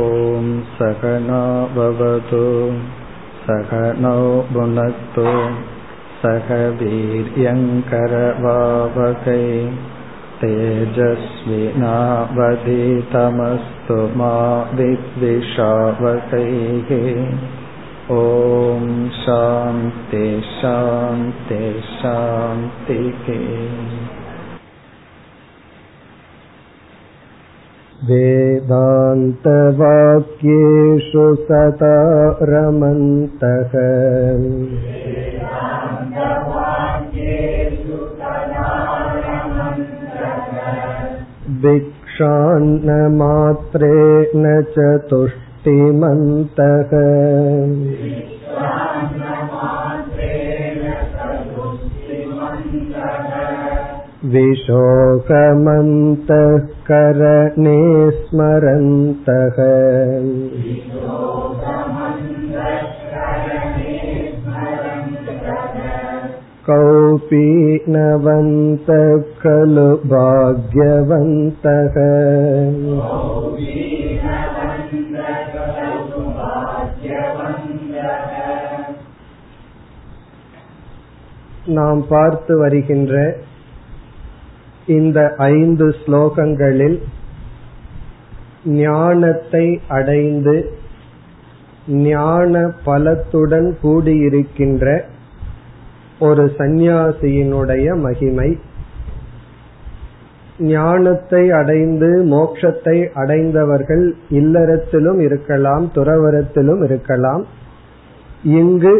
ஓம் சகனா பவது சகனோ புனக்து சக வீர்யங்கரவாவகை தேஜஸ்வினாவதீதமஸ்து மா வித்விஷாவகை. ஓம் சாந்தி சாந்தி சாந்தி. வேதாந்தவாக்யேஷு சதா ரமந்தஹ விக்ஷான்ன மாத்ரேண சதுஷ்டிமந்தஹ விஷோகமந்தஹ கரணே ஸ்மரந்தஹ. கௌபீனவந்தஹ கலு பாக்யவந்தஹ நாம் பார்த்து வருகின்ற இந்த 5 ஸ்லோகங்களில் ஞானத்தை அடைந்து ஞான பலத்துடன் கூடியிருக்கின்ற ஒரு சந்நியாசியினுடைய மகிமை, ஞானத்தை அடைந்து மோட்சத்தை அடைந்தவர்கள் இல்லறத்திலும் இருக்கலாம் துறவரத்திலும் இருக்கலாம். இங்கு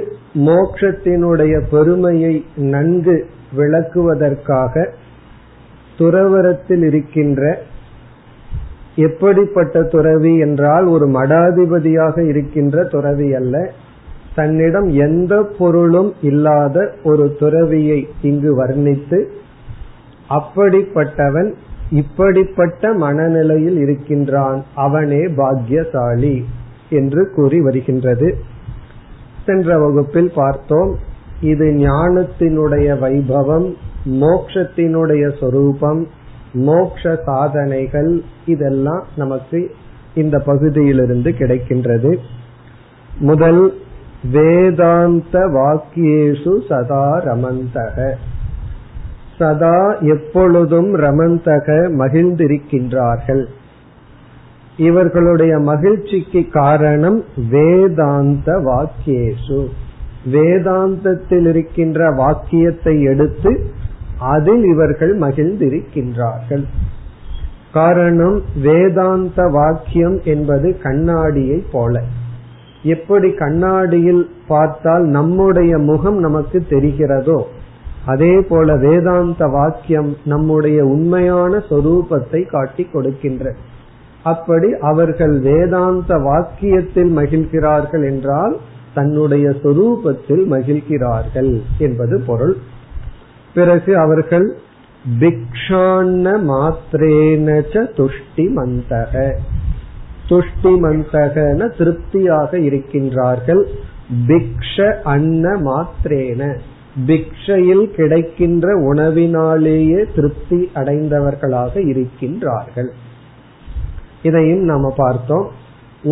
மோட்சத்தினுடைய பெருமையை நன்கு விளக்குவதற்காக துறவரத்தில் இருக்கின்ற எப்படிப்பட்ட துறவி என்றால் ஒரு மடாதிபதியாக இருக்கின்ற துறவி அல்ல, தன்னிடம் எந்த பொருளும் இல்லாத ஒரு துறவியை இங்கு வர்ணித்து அப்படிப்பட்டவன் இப்படிப்பட்ட மனநிலையில் இருக்கின்றான், அவனே பாக்யசாலி என்று கூறி வருகின்றது. சென்ற வகுப்பில் பார்த்தோம், இது ஞானத்தினுடைய வைபவம், மோட்சத்தினுடைய சொரூபம், மோட்ச சாதனைகள், இதெல்லாம் நமக்கு இந்த பகுதியிலிருந்து கிடைக்கின்றது. முதல் வேதாந்த வாக்கியேஷு சதா ரமந்தக, சதா எப்பொழுதும் ரமந்தக மகிழ்ந்திருக்கின்றார்கள். இவர்களுடைய மகிழ்ச்சிக்கு காரணம் வேதாந்த வாக்கியேஷு, வேதாந்தத்தில் இருக்கின்ற வாக்கியத்தை எடுத்து அதில் இவர்கள் மகிழ்ந்திருக்கின்றார்கள். காரணம், வேதாந்த வாக்கியம் என்பது கண்ணாடியை போல. எப்படி கண்ணாடியில் பார்த்தால் நம்முடைய முகம் நமக்கு தெரிகிறதோ அதே போல வேதாந்த வாக்கியம் நம்முடைய உண்மையான சொரூபத்தை காட்டி கொடுக்கின்ற. அப்படி அவர்கள் வேதாந்த வாக்கியத்தில் மகிழ்கிறார்கள் என்றால் தன்னுடைய சொரூபத்தில் மகிழ்கிறார்கள் என்பது பொருள். பிறகு அவர்கள் பிக்ஷான்ன மாத்ரேனச்ச துஷ்டிமந்தக, துஷ்டிமந்தகன திருப்தியாக இருக்கின்றார்கள். பிக்ஷ அன்ன மாத்ரேன, பிக்ஷையில் கிடைக்கின்ற உணவினாலேயே திருப்தி அடைந்தவர்களாக இருக்கின்றார்கள். இதையும் நாம பார்த்தோம்.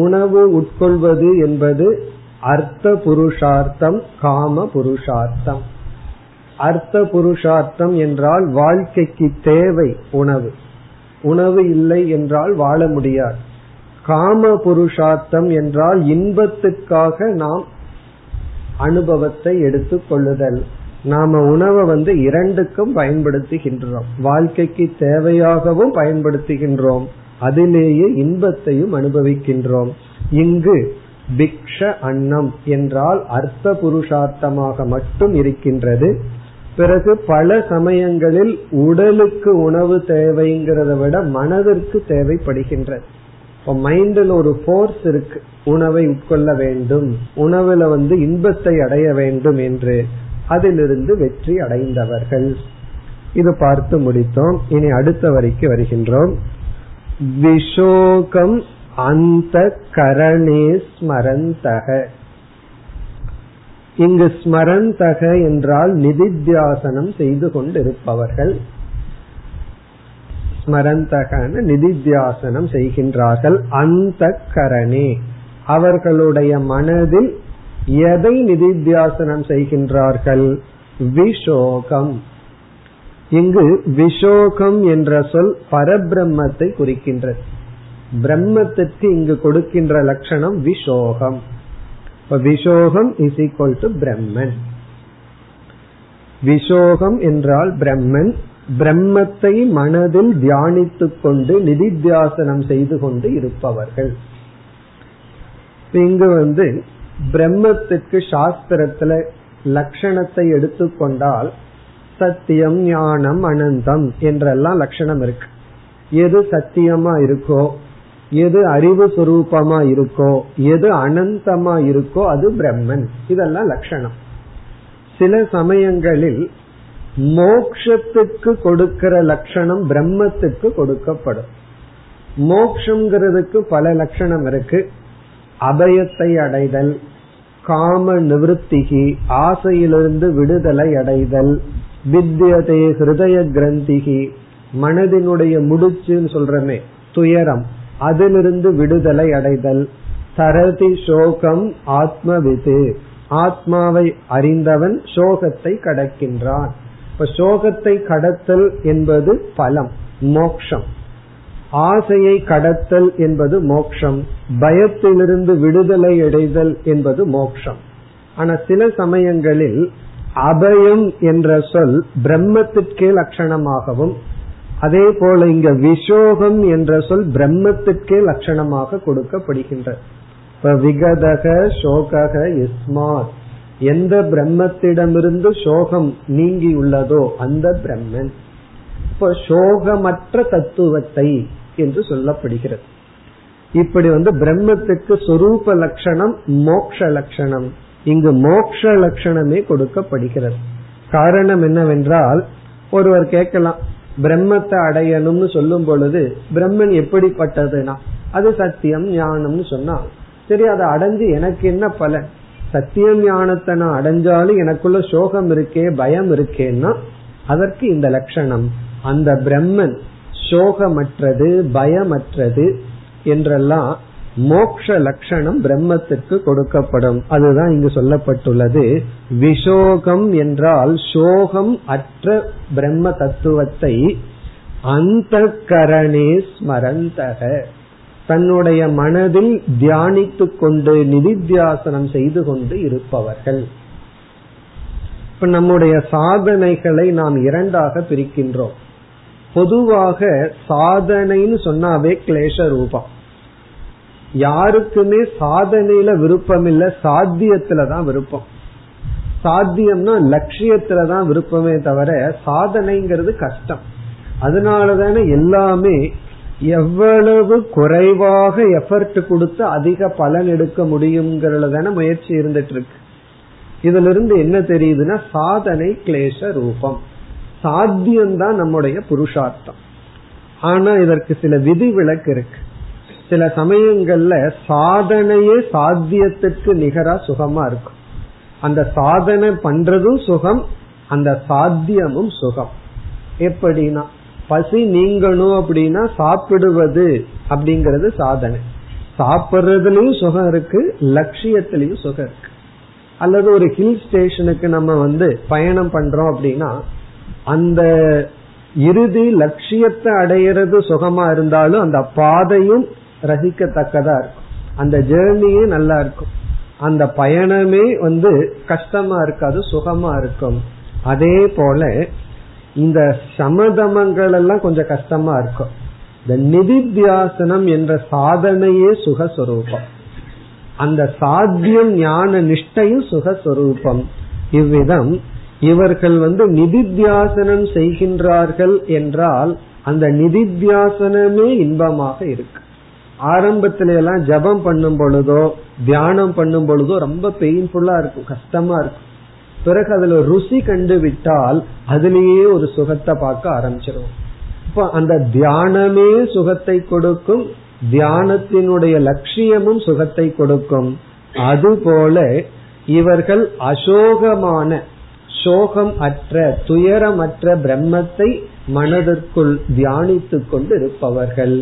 உணவு உட்கொள்வது என்பது அர்த்த புருஷார்த்தம் காம புருஷார்த்தம். அர்த்த புருஷார்த்தம் என்றால் வாழ்க்கைக்கு தேவை உணவு, உணவு இல்லை என்றால் வாழ முடியாது. காம புருஷார்த்தம் என்றால் இன்பத்துக்காக நாம் அனுபவத்தை எடுத்துக் கொள்ளுதல். நாம உணவை இரண்டுக்கும் பயன்படுத்துகின்றோம், வாழ்க்கைக்கு தேவையாகவும் பயன்படுத்துகின்றோம், அதிலேயே இன்பத்தையும் அனுபவிக்கின்றோம். இங்கு பிக்ஷ அன்னம் என்றால் அர்த்த புருஷார்த்தமாக மட்டும் இருக்கின்றது. பிறகு பல சமயங்களில் உடலுக்கு உணவு தேவைங்கிறத விட மனதிற்கு தேவைப்படுகின்றது. இப்போ மைண்டில் ஒரு ஃபோர்ஸ் இருக்கு, உணவை உட்கொள்ள வேண்டும், உணவுல இன்பத்தை அடைய வேண்டும் என்று, அதிலிருந்து வெற்றி அடைந்தவர்கள். இது பார்த்து முடித்தோம். இனி அடுத்த வரைக்கு வருகின்றோம். விஷோகம் அந்த கரணே ஸ்மரந்தக. இங்கு ஸ்மரந்தக என்றால் நிதித்தியாசனம் செய்து கொண்டிருப்பவர்கள். ஸ்மரந்தகன நிதித்தியாசனம் செய்கின்றார்கள். அந்தக்கரணே, அவர்களுடைய மனதில் எதை நிதித்தியாசனம் செய்கின்றார்கள்? விஷோகம். இங்கு விஷோகம் என்ற சொல் பரபிரம்மத்தை குறிக்கின்றது. பிரம்மத்திற்கு இங்கு கொடுக்கின்ற லட்சணம் விஷோகம். விஷோகம் இஸ் ஈக்வல் டு பிரம்மன். விஷோகம் என்றால் பிரம்மன். பிரம்மத்தை மனதில் தியானித்துக் கொண்டு நிதித்தியாசனம் செய்து கொண்டு இருப்பவர்கள். இங்கு பிரம்மத்திற்கு சாஸ்திரத்துல லட்சணத்தை எடுத்துக்கொண்டால் சத்தியம், ஞானம், அனந்தம் என்றெல்லாம் லட்சணம் இருக்கு. எது சத்தியமா இருக்கோ, எது அறிவு சுரூபமா இருக்கோ, எது அனந்தமா இருக்கோ அது பிரம்மன். இதெல்லாம் லட்சணம். சில சமயங்களில் மோக்ஷத்துக்கு கொடுக்கிற லட்சணம் பிரம்மத்துக்கு கொடுக்கப்படும். மோக்ஷங்கிறதுக்கு பல லட்சணம் இருக்கு. அபயத்தை அடைதல், காம நிவர்த்திகி, ஆசையிலிருந்து விடுதலை அடைதல், வித்யதே ஹிருதய கிரந்திகி, மனதினுடைய முடிச்சுன்னு சொல்றமே துயரம், அதிலிருந்து விடுதலை அடைதல், தரதி சோகம் ஆத்மவிது, ஆத்மாவை அறிந்தவன் சோகத்தை கடக்கின்றான். இப்ப சோகத்தை கடத்தல் என்பது பலம், மோக்ஷம். ஆசையை கடத்தல் என்பது மோக்ஷம். பயத்திலிருந்து விடுதலை அடைதல் என்பது மோக்ஷம். ஆனா சில சமயங்களில் அபயம் என்ற சொல் பிரம்மத்திற்கே லட்சணமாகவும், அதே போல இங்க விஷோகம் என்ற சொல் பிரம்மத்திற்கே லட்சணமாக கொடுக்கப்படுகின்றது. இப்ப விகதக சோகக இஸ்மாத், எந்த பிரம்மத்திடமிருந்து சோகம் நீங்கி உள்ளதோ அந்த பிரம்மன். இப்ப சோகமற்ற தத்துவத்தை என்று சொல்லப்படுகிறது. இப்படி பிரம்மத்துக்கு சொரூப லட்சணம், மோக்ஷ லட்சணம். இங்கு மோக்ஷ லட்சணமே கொடுக்கப்படுகிறது. காரணம் என்னவென்றால், ஒருவர் கேட்கலாம், பிரம்மத்தை அடையணும்னு சொல்லும் பொழுது பிரம்மன் எப்படிப்பட்டதுன்னா அது சத்தியம் ஞானம்னு சொன்னா, சரி அதை அடைஞ்சு எனக்கு என்ன பலன்? சத்தியம் ஞானத்தை நான் அடைஞ்சாலும் எனக்குள்ள சோகம் இருக்கே, பயம் இருக்கேன்னா அதற்கு இந்த லட்சணம். அந்த பிரம்மன் சோகமற்றது, பயமற்றது என்றெல்லாம் மோக்ஷ லட்சணம் பிரம்மத்திற்கு கொடுக்கப்படும். அதுதான் இங்கு சொல்லப்பட்டுள்ளது. விஷோகம் என்றால் சோகம் அற்ற பிரம்ம தத்துவத்தை அந்தக்கரணே ஸ்மரந்தக, தன்னுடைய மனதில் தியானித்துக் கொண்டு நிதித்தியாசனம் செய்து கொண்டு இருப்பவர்கள். இப்ப நம்முடைய சாதனைகளை நாம் இரண்டாக பிரிக்கின்றோம். பொதுவாக சாதனைன்னு சொன்னாவே கிளேஷ ரூபம். யாருக்குமே சாதனையில விருப்பம் இல்ல, சாத்தியத்துலதான் விருப்பம். சாத்தியம்னா லட்சியத்துலதான் விருப்பமே தவிர சாதனைங்கிறது கஷ்டம். அதனாலதானே எல்லாமே எவ்வளவு குறைவாக எஃபர்ட் கொடுத்து அதிக பலன் எடுக்க முடியும்ங்கிறதான முயற்சி இருந்துட்டு இருக்கு. இதுல இருந்து என்ன தெரியுதுன்னா, சாதனை கிளேஷ ரூபம், சாத்தியம்தான் நம்முடைய புருஷார்த்தம். ஆனா இதற்கு சில விதி விலக்கு இருக்கு. சில சமயங்கள்ல சாதனையே சாத்தியத்துக்கு நிகரா சுகமா இருக்கும். அந்த சாதனை பண்றதும் சுகம், அந்த சாத்தியமும் சுகம். எப்படின்னா, பசி நீங்கணும் அப்படின்னா சாப்பிடுவது அப்படிங்கறது சாதனை. சாப்பிடுறதுலயும் சுகம் இருக்கு, லட்சியத்திலயும் சுகம் இருக்கு. அல்லது ஒரு ஹில் ஸ்டேஷனுக்கு நம்ம பயணம் பண்றோம் அப்படின்னா அந்த இறுதி லட்சியத்தை அடையிறது சுகமா இருந்தாலும் அந்த பாதையும் ரசிக்கத்தக்கதா இருக்கும். அந்த ஜேர்னியே நல்லா இருக்கும். அந்த பயணமே கஷ்டமா இருக்காது, சுகமா இருக்கும். அதே போல இந்த சமதமங்கள் எல்லாம் கொஞ்சம் கஷ்டமா இருக்கும். இந்த நிதித்தியாசனம் என்ற சாதனையே சுகஸ்வரூபம், அந்த சாத்தியம் ஞான நிஷ்டையும் சுகஸ்வரூபம். இவ்விதம் இவர்கள் நிதித்தியாசனம் செய்கின்றார்கள் என்றால் அந்த நிதித்தியாசனமே இன்பமாக இருக்கு. ஆரம்பத்தில எல்லாம் ஜபம் பண்ணும் பொழுதோ தியானம் பண்ணும் பொழுதோ ரொம்ப பெயின்ஃபுல்லா இருக்கும், கஷ்டமா இருக்கும். பிறகு அதுல ருசி கண்டு விட்டால் அதுலேயே ஒரு சுகத்தை பார்க்க ஆரம்பிச்சிடும். இப்ப அந்த தியானமே சுகத்தை கொடுக்கும், தியானத்தினுடைய லட்சியமும் சுகத்தை கொடுக்கும். அதுபோல இவர்கள் அசோகமான, சோகம் அற்ற, துயரமற்ற பிரம்மத்தை மனதிற்குள் தியானித்துக் கொண்டு இருப்பவர்கள்.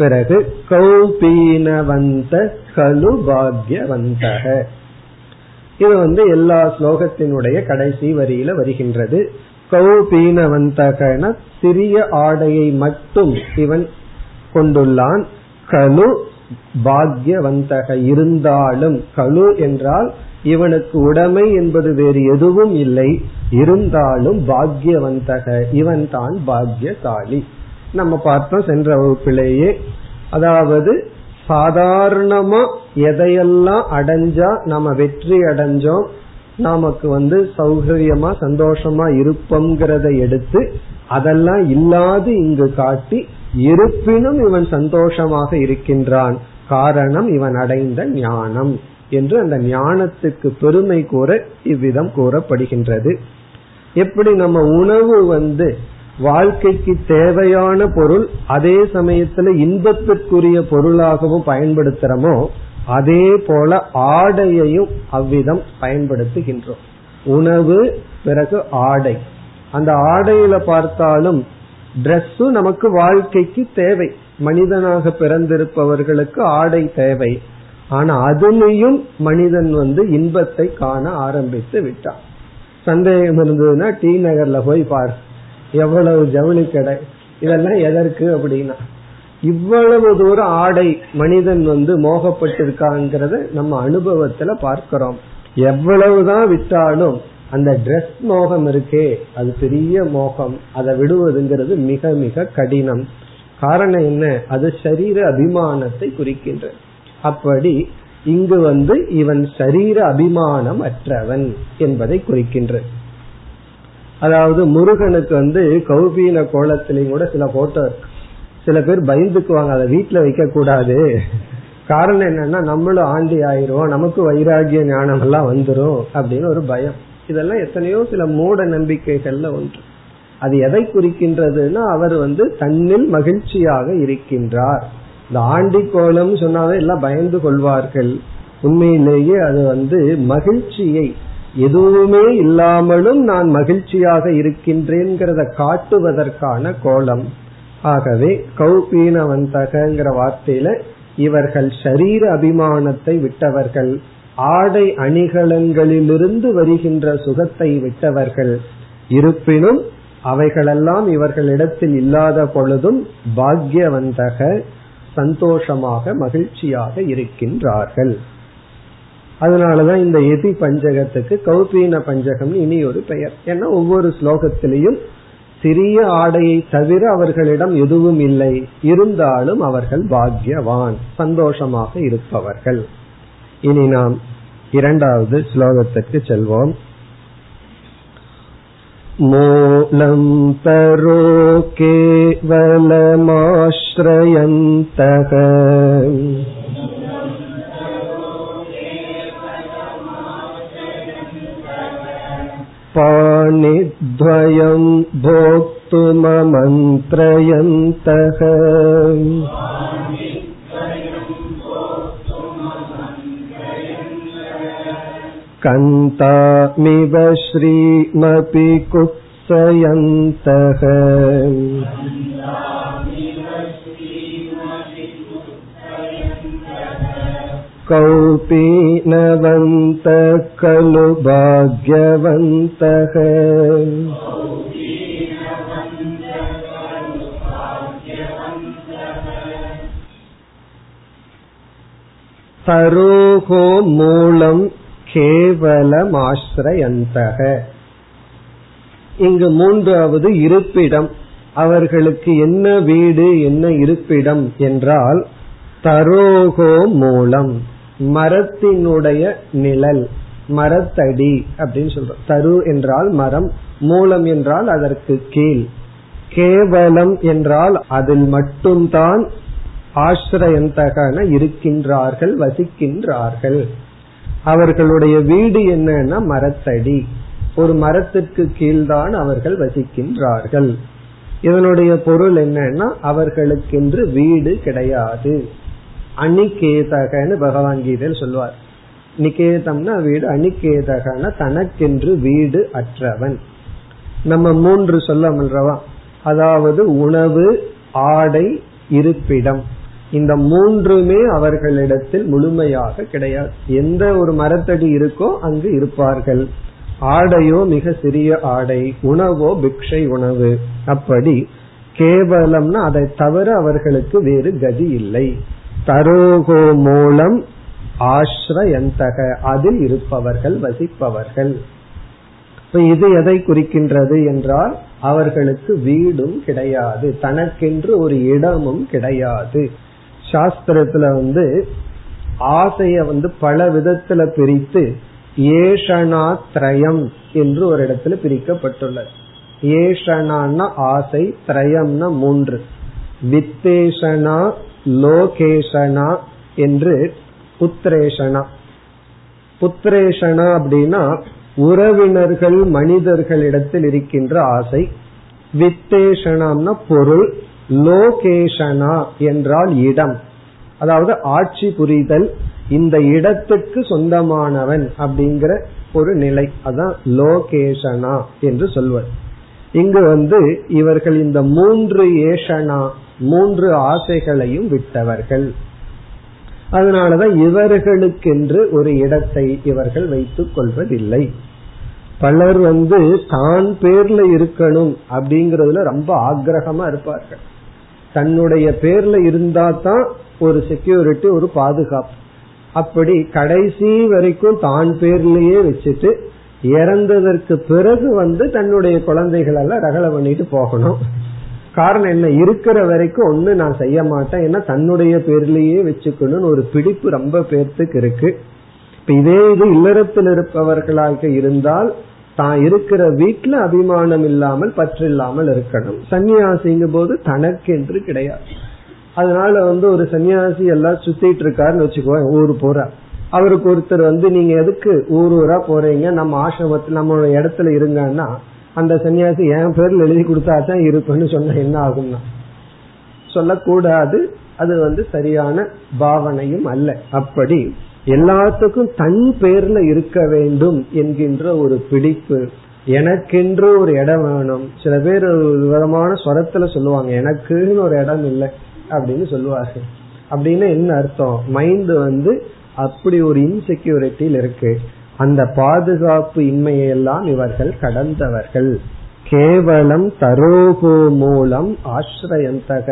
பிறகு கௌபீனவந்த கலு பாக்யவந்தக, இது எல்லா ஸ்லோகத்தினுடைய கடைசி வரியில வருகின்றது. கௌபீனவந்தகன சிறிய ஆடையை மட்டும் இவன் கொண்டுள்ளான். கலு பாக்யவந்தக இருந்தாலும், கலு என்றால் இவனுக்கு உடைமை என்பது வேறு எதுவும் இல்லை, இருந்தாலும் பாக்யவந்தக இவன் தான் பாக்யசாலி. நம்ம பார்த்தோம் சென்ற வகுப்பிலேயே, அதாவது சாதாரணமா எதையெல்லாம் அடைஞ்சா நாம வெற்றி அடைஞ்சோம், நமக்கு சௌகரியமா சந்தோஷமா இருப்போம்ங்கிறத எடுத்து அதெல்லாம் இல்லாது இங்கு காட்டி, இருப்பினும் இவன் சந்தோஷமாக இருக்கின்றான், காரணம் இவன் அடைந்த ஞானம் என்று அந்த ஞானத்துக்கு பெருமை கூற இவ்விதம் கூறப்படுகின்றது. எப்படி நம்ம உணவு வாழ்க்கைக்கு தேவையான பொருள், அதே சமயத்துல இன்பத்திற்குரிய பொருளாகவும் பயன்படுத்துறோமோ, அதே போல ஆடையையும் அவ்விதம் பயன்படுத்துகின்றோம். உணவு, பிறகு ஆடை. அந்த ஆடையில பார்த்தாலும் டிரெஸ்ஸும் நமக்கு வாழ்க்கைக்கு தேவை, மனிதனாக பிறந்திருப்பவர்களுக்கு ஆடை தேவை. ஆனா அதுலயும் மனிதன் இன்பத்தை காண ஆரம்பித்து விட்டான். சந்தேகம் இருந்ததுன்னா டி நகர்ல போய் பாரு, எவ்வளவு ஜவுளி கடை, இதெல்லாம் எதற்கு அப்படின்னா இவ்வளவு தூரம் ஆடை மனிதன் மோகப்பட்டிருக்காங்கிறத நம்ம அனுபவத்துல பார்க்கிறோம். எவ்வளவுதான் விட்டாலும் அந்த டிரெஸ் மோகம் இருக்கே, அது பெரிய மோகம், அதை விடுவதுங்கிறது மிக மிக கடினம். காரணம் என்ன? அது சரீர அபிமானத்தை குறிக்கின்ற. அப்படி இங்கு இவன் சரீர அபிமானம் அற்றவன் என்பதை குறிக்கின்ற. அதாவது முருகனுக்கு கௌபீன கோலத்திலையும் கூட சில போட்டோ இருக்கு. சில பேர் பயந்துக்குவாங்க, அதை வீட்டுல வைக்க கூடாது. காரணம் என்னன்னா நம்மளும் ஆண்டி ஆயிரும், நமக்கு வைராகிய ஞானம் எல்லாம் வந்துரும் அப்படின்னு ஒரு பயம். இதெல்லாம் எத்தனையோ சில மூட நம்பிக்கைகள்ல ஒன்று. அது எதை குறிக்கின்றதுன்னா அவர் தன்னில் மகிழ்ச்சியாக இருக்கின்றார். இந்த ஆண்டி கோலம் சொன்னாவே எல்லாம் பயந்து கொள்வார்கள். உண்மையிலேயே அது மகிழ்ச்சியை, எதுவுமே இல்லாமலும் நான் மகிழ்ச்சியாக இருக்கின்றேங்கிறத காட்டுவதற்கான கோலம். ஆகவே கௌபீனவந்தகங்கிற வார்த்தையில இவர்கள் சரீர அபிமானத்தை விட்டவர்கள், ஆடை அணிகலன்களிலிருந்து வருகின்ற சுகத்தை விட்டவர்கள். இருப்பினும் அவைகளெல்லாம் இவர்களிடத்தில் இல்லாத பொழுதும் பாக்யவந்தக சந்தோஷமாக மகிழ்ச்சியாக இருக்கின்றார்கள். அதனாலதான் இந்த எதி பஞ்சகத்துக்கு கௌபீன பஞ்சகம் இனி ஒரு பெயர். ஏன்னா ஒவ்வொரு ஸ்லோகத்திலையும் சிறிய ஆடையை தவிர அவர்களிடம் எதுவும் இல்லை, இருந்தாலும் அவர்கள் பாக்யவான், சந்தோஷமாக இருப்பவர்கள். இனி நாம் இரண்டாவது ஸ்லோகத்திற்கு செல்வோம். மூலம் பரோ கேவலமாஶ்ரயந்தக பாணித்வயம் போக்துமமந்த்ரயந்தக கந்தாமிவ ஸ்ரீமபி குப்ஸயந்தக. கௌபீனவந்த கலு பாக்யவந்தக. தரோகோ மூலம் கேவலமாஶ்ரயந்தக. இங்கு மூன்றாவது இருப்பிடம். அவர்களுக்கு என்ன வீடு, என்ன இருப்பிடம் என்றால் தரோகோ மூலம், மரத்தினுடைய நிழல், மரத்தடி அப்படின்னு சொல்றோம். தரு என்றால் மரம், மூலம் என்றால் அதற்கு கீழ், கேவலம் என்றால் அதில் மட்டும்தான் ஆஶ்ரயந்தகன இருக்கின்றார்கள், வசிக்கின்றார்கள். அவர்களுடைய வீடு என்னன்னா மரத்தடி, ஒரு மரத்திற்கு கீழ்தான் அவர்கள் வசிக்கின்றார்கள். இதனுடைய பொருள் என்னன்னா அவர்களுக்கென்று வீடு கிடையாது. அனிகேதகன்னு பகவான் கீதையில் சொல்வார். நிகேதம்னா வீடு, அனிகேதகன தனக்கென்று வீடு அற்றவன். நம்ம 3 சொல்லலாம். அதாவது உணவு, ஆடை, இருப்பிடம், இந்த 3மே அவர்களிடத்தில் முழுமையாக கிடையாது. எந்த ஒரு மரத்தடி இருக்கோ அங்கு இருப்பார்கள். ஆடையோ மிக சிறிய ஆடை, உணவோ பிக்ஷை உணவு. அப்படி கேவலம்னா அதை தவிர அவர்களுக்கு வேறு கதி இல்லை. தரோகோ மூலம் ஆஸ்ரயந்தக, அதில் இருப்பவர்கள், வசிப்பவர்கள். இது எதை குறிக்கின்றது என்றால் அவர்களுக்கு வீடும் கிடையாது, தனக்கென்று ஒரு இடமும் கிடையாது. சாஸ்திரத்துல ஆசைய பல விதத்துல பிரித்து ஏஷனா திரயம் என்று ஒரு இடத்துல பிரிக்கப்பட்டுள்ளது. ஏஷனான்னா ஆசை, திரயம்னா 3, வித்தேஷனா லோகேஷனா என்று புத்ரேஷனா. புத்ரேஷனா அப்படின்னா உறவினர்கள், மனிதர்களிடத்தில் இருக்கின்ற ஆசை. வித்தேஷனாம்னா பொருள், லோகேஷனா என்றால் இடம், அதாவது ஆட்சி புரிதல், இந்த இடத்துக்கு சொந்தமானவன் அப்படிங்கிற ஒரு நிலை, அதான் லோகேஷனா என்று சொல்வது. இங்கு இவர்கள் இந்த 3 ஏஷனா, 3 ஆசைகளையும் விட்டவர்கள். அதனாலதான் இவர்களுக்கென்று ஒரு இடத்தை இவர்கள் வைத்துக் கொள்வதில்லை. பலர் தான் பேர்ல இருக்கணும் அப்படிங்கறதுல ரொம்ப ஆக்ரகமா இருப்பார்கள். தன்னுடைய பேர்ல இருந்தா தான் ஒரு செக்யூரிட்டி, ஒரு பாதுகாப்பு. அப்படி கடைசி வரைக்கும் தான் பேர்லயே வச்சுட்டு இறந்ததற்கு பிறகு தன்னுடைய குழந்தைகள் எல்லாம் ரகலை பண்ணிட்டு போகணும். காரணம் என்ன, இருக்கிற வரைக்கும் ஒண்ணு நான் செய்ய மாட்டேன், ஏன்னா தன்னுடைய பேர்லயே வச்சுக்கணும்னு ஒரு பிடிப்பு ரொம்ப பேர்த்துக்கு இருக்கு. இப்ப இதே இது இல்லறத்தில் இருப்பவர்களாக இருந்தால் தான் இருக்கிற வீட்டுல அபிமானம் இல்லாமல், பற்றில்லாமல் இருக்கணும். சன்னியாசிங்கும் போது தனக்கு என்று கிடையாது. அதனால ஒரு சன்னியாசி எல்லாம் சுத்திட்டு இருக்காருன்னு வச்சுக்கோ, ஊரு போற அவருக்கு ஒருத்தர் நீங்க எதுக்கு ஊரூரா போறீங்க, நம்ம ஆசிரமத்துல நம்ம இடத்துல இருங்கன்னா அந்த சன்னியாசி என் பேர்ல எழுதி கொடுத்தாதான் இருப்பேன்னு சொன்ன என்ன ஆகும்னா சொல்லக்கூடாது. அது சரியான பாவனையும் அல்ல. அப்படி எல்லாத்துக்கும் தன் பேர்ல இருக்க வேண்டும் என்கின்ற ஒரு பிடிப்பு, எனக்கென்று ஒரு இடம் வேணும். சில பேர் விதமான ஸ்வரத்துல சொல்லுவாங்க, எனக்குன்னு ஒரு இடம் இல்லை அப்படின்னு சொல்லுவார்கள். அப்படின்னு என்ன அர்த்தம், மைண்ட் அப்படி ஒரு இன்செக்யூரிட்டியில் இருக்கு. அந்த பாதுகாப்பு இன்மையெல்லாம் இவர்கள் கடந்தவர்கள். கேவலம் தரோகு மூலம் ஆஸ்ரயந்தக,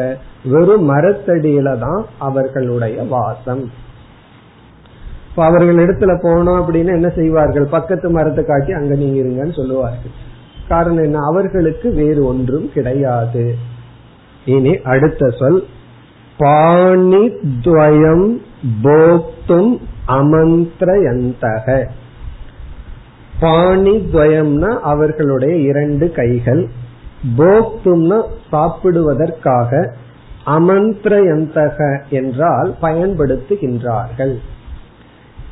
வெறும் மரத்தடியில தான் அவர்களுடைய வாசம். அவர்கள் இடத்துல போனோம் அப்படின்னா என்ன செய்வார்கள், பக்கத்து மரத்தை காட்டி அங்க நீங்க இருங்கன்னு சொல்லுவார்கள். காரணம் என்ன, அவர்களுக்கு வேறு ஒன்றும் கிடையாது. இனி அடுத்த சொல் பாணித்வயம் போக்தும் அமந்திரயந்தக. பாணித்வயம்னா அவர்களுடைய 2 கைகள், போக்தும்னா சாப்பிடுவதற்காக, அமந்திரயந்தக என்றால் பயன்படுத்துகின்றார்கள்.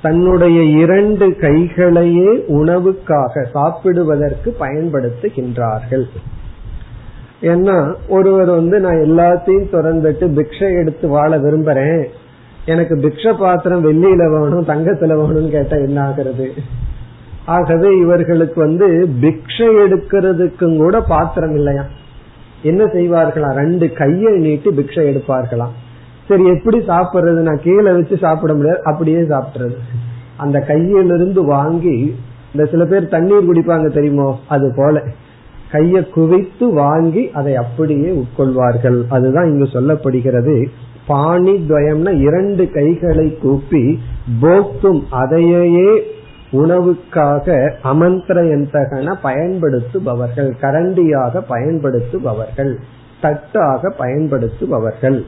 தன்னுடைய 2 கைகளையே உணவுக்காக, சாப்பிடுவதற்கு பயன்படுத்துகின்றார்கள். ஏன்னா ஒருவர் நான் எல்லாத்தையும் திறந்துட்டு பிக்ஷை எடுத்து வாழ விரும்புறேன், எனக்கு பிக்ஷ பாத்திரம் வெள்ளியில வேணும், தங்கத்துல வேணும்னு கேட்டா என்ன ஆகிறது. ஆகவே இவர்களுக்கு பிக்ஷை எடுக்கிறதுக்கும் கூட பாத்திரம் இல்லையா. என்ன செய்வார்களாம், 2 கையை நீட்டு பிக்ஷை எடுப்பார்களாம். சரி எப்படி சாப்பிடுறது, நான் கீழே வச்சு சாப்பிட முடியாது, அப்படியே சாப்பிடுறது. அந்த கையிலிருந்து வாங்கி, இந்த சில பேர் தண்ணீர் குடிப்பாங்க தெரியுமோ, அது போல கையை குவித்து வாங்கி அதை அப்படியே உட்கொள்வார்கள். அதுதான் இங்கு சொல்லப்படுகிறது. பாணித்வயம்னா 2 கைகளை கூப்பி போக்தும் அதையே உணவுக்காக, அமந்திரயந்தகன பயன்படுத்துபவர்கள், கரண்டியாக பயன்படுத்துபவர்கள், தட்டாக பயன்படுத்துபவர்கள்.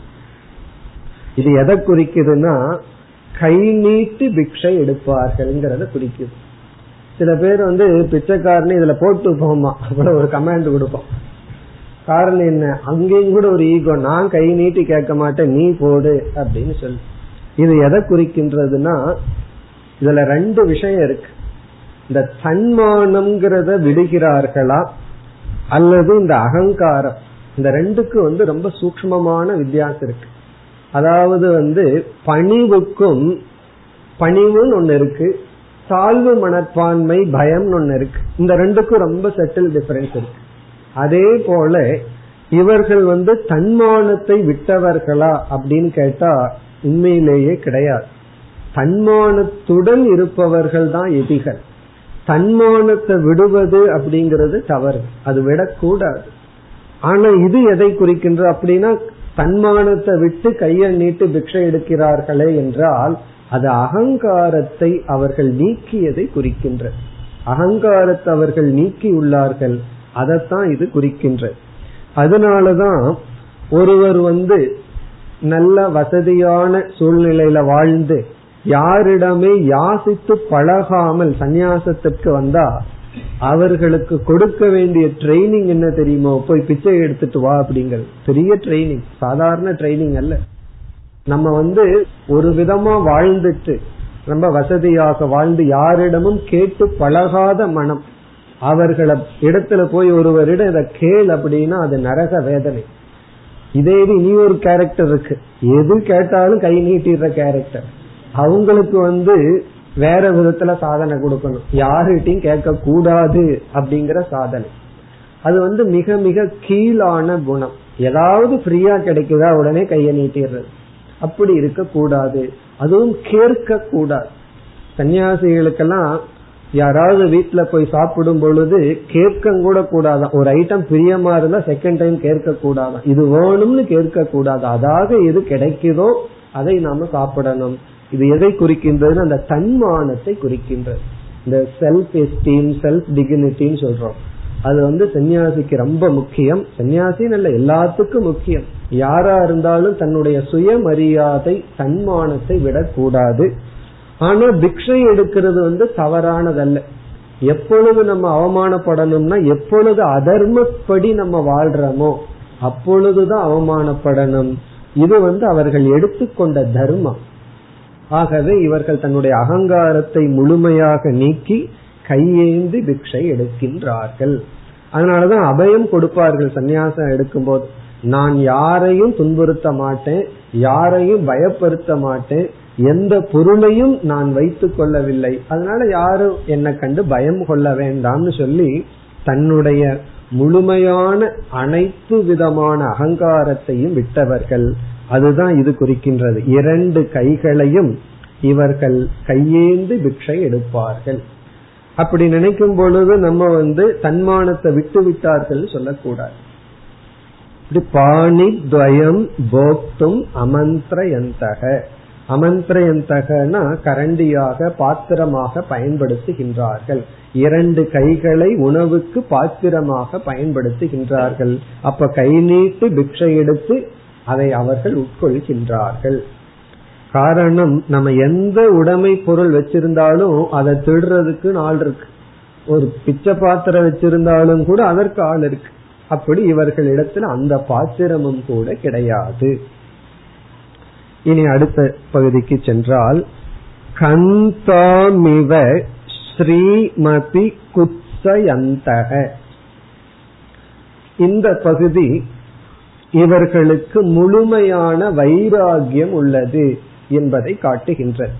இது எதை குறிக்குதுன்னா கை நீட்டி பிக்ஷை எடுப்பார்கள்ங்கிறத குறிக்குது. சில பேர் பிச்சைக்காரனு இதுல போட்டு போமா அப்படின்னு ஒரு கமாண்ட் கொடுப்போம். காரணம் என்ன, அங்கேயும் கூட ஒரு ஈகோ, நான் கை நீட்டி கேட்க மாட்டேன் நீ போடு அப்படின்னு சொல்லு. இது எதை குறிக்கின்றதுன்னா இதுல 2 விஷயம் இருக்கு. இந்த தன்மானம்ங்கிறத விடுகிறார்களா அல்லது இந்த அகங்காரம், இந்த 2க்கு ரொம்ப சூக்மமான வித்தியாசம் இருக்கு. அதாவது பணிவுக்கும், பணிவுன்னு ஒண்ணு இருக்கு, தாழ்வு மனப்பான்மை, பயம் ஒண்ணு இருக்கு. இந்த 2க்கும் ரொம்ப சட்டில் டிஃபரன்ஸ் இருக்கு. அதே போல இவர்கள் தன்மானத்தை விட்டவர்களா அப்படின்னு கேட்டா உண்மையிலேயே கிடையாது. தன்மானத்துடன் இருப்பவர்கள் தான் எதிகள். தன்மானத்தை விடுவது அப்படிங்கிறது தவறு, அது விடக்கூடாது. ஆனா இது எதை குறிக்கின்ற அப்படின்னா, தன்மானத்தை விட்டு கையை நீட்டு பிக்ஷை எடுக்கிறார்களே என்றால் அது அகங்காரத்தை அவர்கள் நீக்கியதை குறிக்கின்ற, அகங்காரத்தை அவர்கள் நீக்கி உள்ளார்கள், அதைத்தான் இது குறிக்கின்ற. அதனாலதான் ஒருவர் நல்ல வசதியான சூழ்நிலையில வாழ்ந்து யாரிடமே யாசித்து பழகாமல் சந்நியாசத்திற்கு வந்தா அவர்களுக்கு கொடுக்க வேண்டிய ட்ரைனிங் என்ன தெரியுமோ, போய் பிச்சை எடுத்துட்டு வா அப்படிங்கிறது பெரிய ட்ரைனிங், சாதாரண ட்ரைனிங் அல்ல. நம்ம ஒரு விதமா வாழ்ந்துட்டு ரொம்ப வசதியாக வாழ்ந்து யாரிடமும் கேட்டு பழகாத மனம், அவர்களை இடத்துல போய் ஒருவரிடம் இதை கேள் அப்படின்னா அது நரக வேதனை. இதே இனி ஒரு கேரக்டர் இருக்கு, எது கேட்டாலும் கை நீட்டிடுற கேரக்டர். அவங்களுக்கு வேற விதத்துல சாதனை கொடுக்கணும், யார்கிட்டையும் கேட்க கூடாது அப்படிங்கிற சாதனை. அது மிக மிக கீழான குணம். ஏதாவது ஃப்ரீயா கிடைக்குதா உடனே கையை நீட்டிடுறது, அப்படி இருக்க கூடாது. அதுவும் கேட்க கூடாது. சன்னியாசிகளுக்கெல்லாம் யாராவது வீட்டுல போய் சாப்பிடும் பொழுது கேட்க கூட கூடாதான். ஒரு ஐட்டம் பிரியமா இருந்தா செகண்ட் டைம் கேட்க கூடாதான், இது வேணும்னு கேட்க கூடாது. அதாக எது கிடைக்குதோ அதை நாம சாப்பிடணும். இது எதை குறிக்கின்றது? அந்த தன்மானத்தை குறிக்கின்றது. இந்த செல்ஃப் எஸ்டீம், செல்ஃப் டிக்னிட்டின்னு சொல்றோம். அது சன்னியாசிக்கு ரொம்ப முக்கியம். சன்னியாசின்னு இல்ல, எல்லாத்துக்கும் முக்கியம். யாரா இருந்தாலும் தன்னுடைய சுயமரியாதை, தன்மானத்தை விடக்கூடாது. ஆனா பிக்ஷை எடுக்கிறது தவறானதல்ல. எப்பொழுது நம்ம அவமானப்படணும்னா, எப்பொழுது அதர்மப்படி நம்ம வாழ்றோமோ அப்பொழுதுதான் அவமானப்படணும். இது அவர்கள் எடுத்துக்கொண்ட தர்மம். ஆகவே இவர்கள் தன்னுடைய அகங்காரத்தை முழுமையாக நீக்கி கையேந்தி பிக்ஷை எடுக்கின்றார்கள். அதனாலதான் அபயம் கொடுப்பார்கள் சன்னியாசம் எடுக்கும் போது. நான் யாரையும் துன்புறுத்த மாட்டேன், யாரையும் பயப்படுத்த மாட்டேன், எந்த பொருளையும் நான் வைத்துக் கொள்ளவில்லை, அதனால யாரும் என்னை கண்டு பயம் கொள்ள வேண்டாம்னு சொல்லி தன்னுடைய முழுமையான அனைத்து விதமான அகங்காரத்தையும் விட்டவர்கள். அதுதான் இது குறிக்கின்றது. இரண்டு கைகளையும் இவர்கள் கையேந்து பிக்ஷை எடுப்பார்கள். அப்படி நினைக்கும் பொழுது நம்ம தன்மானத்தை விட்டு விட்டார்கள் சொல்லக்கூடாது. பாணி துவயம் போக்தும் அமந்திரயந்தக, அமந்திரயந்தகனா கரண்டியாக பாத்திரமாக பயன்படுத்துகின்றார்கள். இரண்டு கைகளை உணவுக்கு பாத்திரமாக பயன்படுத்துகின்றார்கள். அப்ப கை நீட்டு பிக்ஷை எடுத்து அதை அவர்கள் உட்கொள்கின்றார்கள். காரணம், நம்ம எந்த உடைமை பொருள் வச்சிருந்தாலும் அதை திருடுறதுக்கு ஆள் இருக்கு. ஒரு பிச்சை பாத்திரம் வச்சிருந்தாலும் கூட அதற்கு ஆள் இருக்கு. அப்படி இவர்களிடத்துல அந்த பாத்திரமும் கூட கிடையாது. இனி அடுத்த பகுதிக்கு சென்றால், கந்தாமிவ ஸ்ரீமதி குத்ஸயந்தக. இந்த பகுதி இவர்களுக்கு முழுமையான வைராகியம் உள்ளது என்பதை காட்டுகின்றது.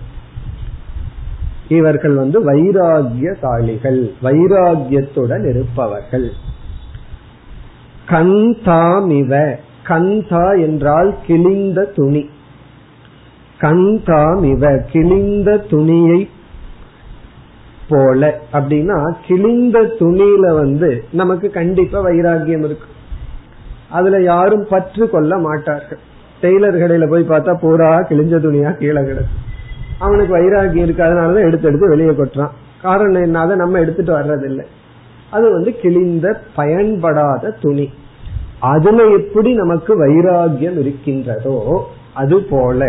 இவர்கள் வைராகியசாலிகள், வைராகியத்துடன் இருப்பவர்கள். கந்தாமிவ, கந்தா என்றால் கிழிந்த துணி. கந்தாமிவ கிழிந்த துணியை போல. அப்படின்னா கிழிந்த துணியில நமக்கு கண்டிப்பா வைராகியம் இருக்கு. அதுல யாரும் பற்று கொள்ள மாட்டார்கள். டெய்லர் கடையில போய் பார்த்தா பூரா கிழிஞ்ச துணியா கீழே கிடக்கு. அவனுக்கு வைராகியம் இருக்கு, அதனாலதான் எடுத்து வெளியே கொட்டுறான். காரணம் என்ன? அதை நம்ம எடுத்துட்டு வர்றதில்லை. அது கிழிந்த பயன்படாத துணி. அதுல எப்படி நமக்கு வைராகியம் இருக்கின்றதோ அது போல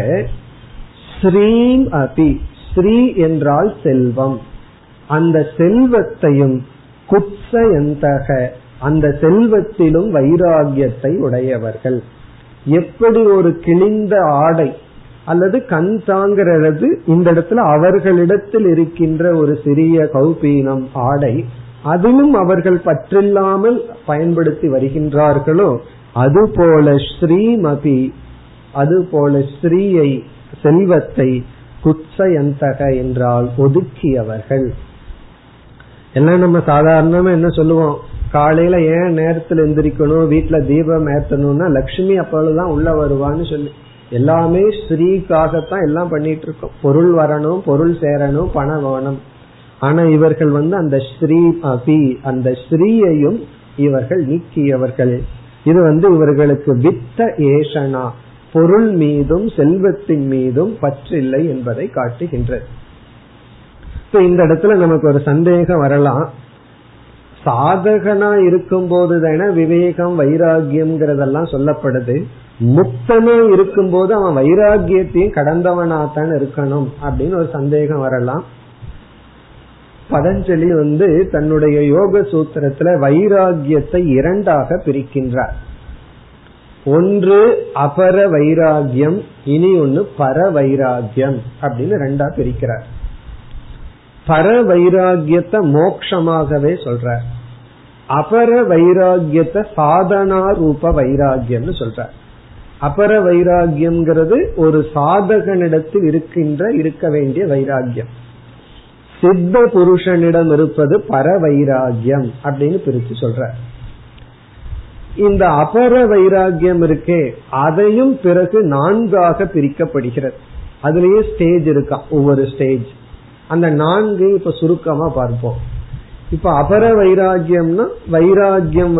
ஸ்ரீம் அபி, ஸ்ரீ என்றால் செல்வம், அந்த செல்வத்தையும் குத்ஸயந்தக, அந்த செல்வத்திலும் வைராகியத்தை உடையவர்கள். எப்படி ஒரு கிழிந்த ஆடை அல்லது கந்தாங்கிறது இந்த இடத்துல அவர்களிடத்தில் இருக்கின்ற ஒரு சிறிய கௌபீனம் ஆடை, அதிலும் அவர்கள் பற்றில்லாமல் பயன்படுத்தி வருகின்றார்களோ அதுபோல ஸ்ரீமதி, அதுபோல ஸ்ரீயை, செல்வத்தை குத்ஸயந்தக என்றால் ஒதுக்கியவர்கள். எல்லாம் நம்ம சாதாரணமா என்ன சொல்லுவோம், காலையில ஏன் நேரத்துல எந்திரிக்கணும், வீட்டுல தீபம் ஏற்றணும்னா லட்சுமி அப்பொழுதுதான் உள்ள வருவான்னு சொல்லி எல்லாமே ஸ்ரீக்காகத்தான் எல்லாம் பண்ணிட்டு இருக்கோம். பொருள் வரணும், பொருள் சேரணும், பணம் வேணும். ஆனா இவர்கள் அந்த ஸ்ரீ அபி, அந்த ஸ்ரீயையும் இவர்கள் நீக்கியவர்கள். இது இவர்களுக்கு வித்த ஏஷனா, பொருள் மீதும் செல்வத்தின் மீதும் பற்றில்லை என்பதை காட்டுகின்றது. இப்ப இந்த இடத்துல நமக்கு ஒரு சந்தேகம் வரலாம், சாதகனா இருக்கும் போதுதான விவேகம் வைராகியம் சொல்லப்படுது, முக்தனா இருக்கும் போது அவன் வைராகியத்தையும் கடந்தவனாத்தான் இருக்கணும் அப்படின்னு ஒரு சந்தேகம் வரலாம். பதஞ்சலி தன்னுடைய யோக சூத்திரத்துல வைராகியத்தை இரண்டாக பிரிக்கின்றார். ஒன்று அபர வைராகியம், இனி ஒன்னு பர வைராகியம் அப்படின்னு ரெண்டா பிரிக்கிறார். பர வைராகியத்தை மோட்சமாகவே சொல்றார், அபர வைராகியத்தை சாதனா ரூப வைராகியம்னு சொல்றார். அபர வைராகியம் ஒரு சாதகனிடத்தில் இருக்க வேண்டிய வைராகியம், சித்த புருஷனிடம் இருப்பது பர வைராகியம் அப்படின்னு பிரித்து சொல்றார். இந்த அபர வைராகியம் இருக்கே அதையும் பிறகு நான்காக பிரிக்கப்படுகிறது. அதுலயே ஸ்டேஜ் இருக்கா, ஒவ்வொரு ஸ்டேஜ். அந்த நான்கு இப்ப சுருக்கமா பார்ப்போம். இப்ப அபர வைராகியம்னா வைராகியம்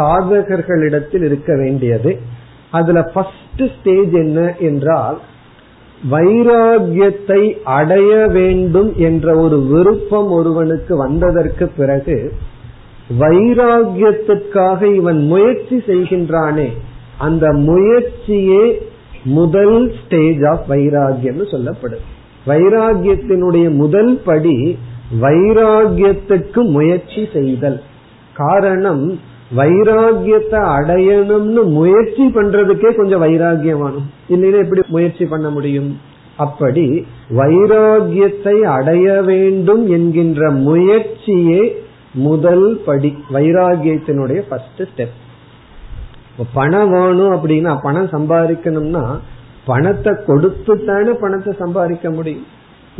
சாதகர்களிடத்தில் இருக்க வேண்டியது. அதுல ஃபர்ஸ்ட் ஸ்டேஜ் என்ன என்றால், வைராகியத்தை அடைய வேண்டும் என்ற ஒரு விருப்பம் ஒருவனுக்கு வந்ததற்கு பிறகு வைராகியத்துக்காக இவன் முயற்சி செய்கின்றானே, அந்த முயற்சியே முதல் ஸ்டேஜ் ஆஃப் வைராகியம் சொல்லப்படும். வைராகியத்தினுடைய முதல் படி வைராகியத்துக்கு முயற்சி செய்தல். காரணம், வைராகியத்தை அடையணும்னு முயற்சி பண்றதுக்கே கொஞ்சம் வைராகியம் வேணும், இல்லைன்னா எப்படி முயற்சி பண்ண முடியும்? அப்படி வைராகியத்தை அடைய வேண்டும் என்கின்ற முயற்சியே முதல் படி, வைராகியத்தினுடைய ஃபர்ஸ்ட் ஸ்டெப். பணம் வேணும் அப்படின்னா, பணம் சம்பாதிக்கணும்னா பணத்தை கொடுத்துட்டானே பணத்தை சம்பாதிக்க முடியும்.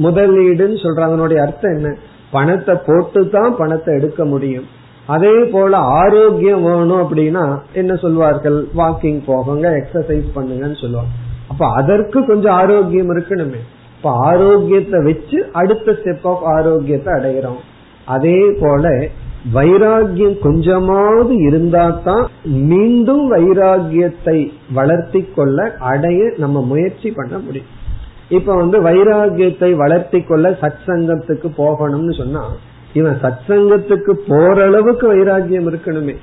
முதலீடுன்னு சொல்றாங்க, அதனுடைய அர்த்தம் என்ன? பணத்தை போட்டு தான் பணத்தை எடுக்க முடியும். அதே போல ஆரோக்கியம் வேணும் அப்படின்னா என்ன சொல்வார்கள்? வாக்கிங் போகுங்க, எக்ஸசைஸ் பண்ணுங்கன்னு சொல்லுவாங்க. அப்ப அதற்கு கொஞ்சம் ஆரோக்கியம் இருக்கணுமே. இப்ப ஆரோக்கியத்தை வச்சு அடுத்த ஸ்டெப் ஆஃப் ஆரோக்கியத்தை அடைகிறோம். அதே போல வைராகியம் கொஞ்சமாவது இருந்தா தான் மீண்டும் வைராகியத்தை வளர்த்தி கொள்ள அடைய நம்ம முயற்சி பண்ண முடியும். இப்ப வைராகியத்தை வளர்த்தி கொள்ள சத் சங்கத்துக்கு போகணும்னு சொன்னா இவன் சத் சங்கத்துக்கு போற அளவுக்கு வைராகியம் இருக்கணுமே.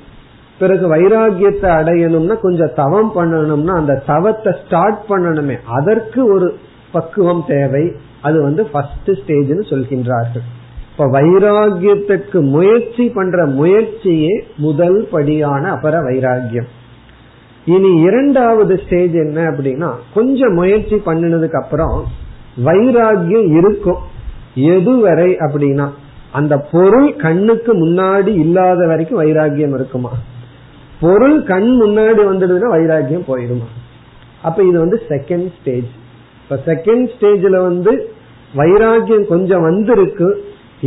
பிறகு வைராகியத்தை அடையணும்னா கொஞ்சம் தவம் பண்ணணும்னா அந்த தவத்தை ஸ்டார்ட் பண்ணணுமே, அதற்கு ஒரு பக்குவம் தேவை. அது ஃபர்ஸ்ட் ஸ்டேஜ்னு சொல்கின்றார்கள். இப்ப வைராகியத்துக்கு முயற்சி பண்ற முயற்சியே முதல் படியான அபர வைராகியம். இனி இரண்டாவது ஸ்டேஜ் என்ன அப்படின்னா, கொஞ்சம் முயற்சி பண்ணினதுக்கு அப்புறம் வைராகியம் இருக்கும். எதுவரை அப்படின்னா, அந்த பொருள் கண்ணுக்கு முன்னாடி இல்லாத வரைக்கும் வைராகியம் இருக்குமா? பொருள் கண் முன்னாடி வந்துடுதுன்னா வைராகியம் போயிடுமா? அப்ப இது செகண்ட் ஸ்டேஜ். இப்ப செகண்ட் ஸ்டேஜ்ல வைராகியம் கொஞ்சம் வந்திருக்கு.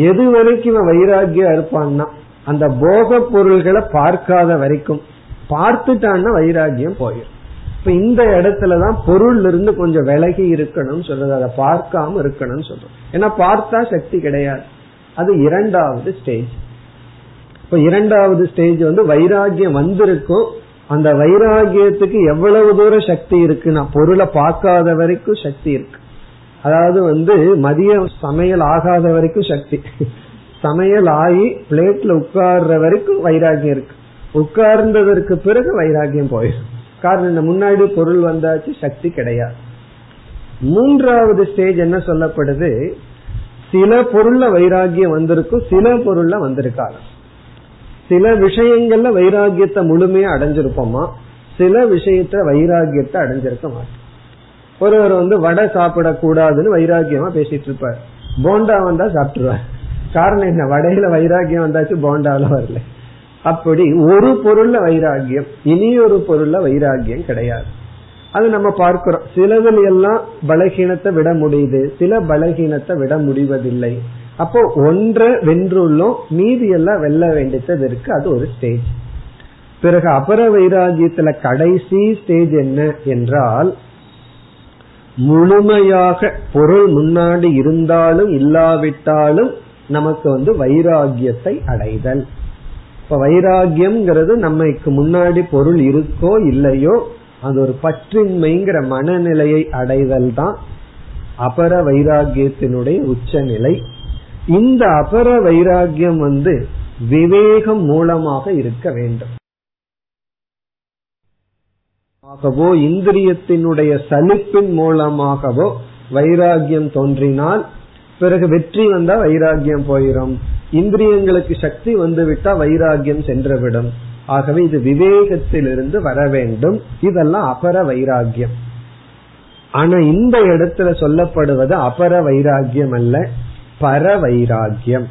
எது வரைக்கும் இவன் வைராகியம் இருப்பான்னா, அந்த போக பொருள்களை பார்க்காத வரைக்கும். பார்த்துட்டான்னா வைராகியம் போயிடும். இப்ப இந்த இடத்துலதான் பொருள் இருந்து கொஞ்சம் விலகி இருக்கணும் சொல்றது, அதை பார்க்காம இருக்கணும் சொல்றோம். ஏன்னா பார்த்தா சக்தி கிடையாது. அது இரண்டாவது ஸ்டேஜ். இப்ப இரண்டாவது ஸ்டேஜ் வைராகியம் வந்திருக்கும். அந்த வைராகியத்துக்கு எவ்வளவு தூரம் சக்தி இருக்குன்னா, பொருளை பார்க்காத வரைக்கும் சக்தி இருக்கு. அதாவது மதிய சமையல் ஆகாத வரைக்கும் சக்தி, சமையல் ஆகி பிளேட்ல உட்கார்ற வரைக்கும் வைராகியம் இருக்கு. உட்கார்ந்ததற்கு பிறகு வைராகியம் போயிடும். காரணம், இந்த முன்னாடி பொருள் வந்தாச்சு, சக்தி கிடையாது. மூன்றாவது ஸ்டேஜ் என்ன சொல்லப்படுது, சில பொருள்ல வைராகியம் வந்திருக்கும், சில பொருள்ல வந்திருக்காது. சில விஷயங்கள்ல வைராகியத்தை முழுமையா அடைஞ்சிருப்போமா, சில விஷயத்த வைராகியத்தை அடைஞ்சிருக்க மாட்டோம். ஒருவர் வடை சாப்பிட கூடாதுன்னு வைராகியமா பேசிட்டு இருப்பார், போண்டா வந்தா சாப்பிட்டுருவார். காரணம் என்ன? வடையில வைராகியம் வந்தாச்சு, போண்டால வரல. அப்படி ஒரு பொருள்ல வைராகியம், இனி ஒரு பொருள்ல வைராகியம் கிடையாது. அது நம்ம பார்க்கிறோம். சிலதில் எல்லாம் பலகீனத்தை விட முடியுது, சில பலகீனத்தை விட முடிவதில்லை. அப்போ ஒன்றை வென்றுள்ளோம், மீதி எல்லாம் வெல்ல வேண்டியது இருக்கு. அது ஒரு ஸ்டேஜ். பிறகு அபர வைராகியத்துல கடைசி ஸ்டேஜ் என்ன என்றால், முழுமையாக பொருள் முன்னாடி இருந்தாலும் இல்லாவிட்டாலும் நமக்கு வைராகியத்தை அடைதல். இப்ப வைராகியம்ங்கிறது நமக்கு முன்னாடி பொருள் இருக்கோ இல்லையோ அது ஒரு பற்றின்மைங்கிற மனநிலையை அடைதல் தான் அபர வைராகியத்தினுடைய உச்சநிலை. இந்த அபர வைராகியம் விவேகம் மூலமாக இருக்க வேண்டும். ஆகவோ இந்திரியத்தினுடைய சலிப்பின் மூலமாகவோ வைராகியம் தோன்றினால் பிறகு வெற்றி வந்தா வைராகியம் போயிடும், இந்திரியங்களுக்கு சக்தி வந்துவிட்டா வைராகியம் சென்றுவிடும். ஆகவே இது விவேகத்திலிருந்து வர வேண்டும். இதெல்லாம் அபர வைராகியம். ஆனா இந்த இடத்துல சொல்லப்படுவது அபர வைராகியம் அல்ல, பர வைராகியம்.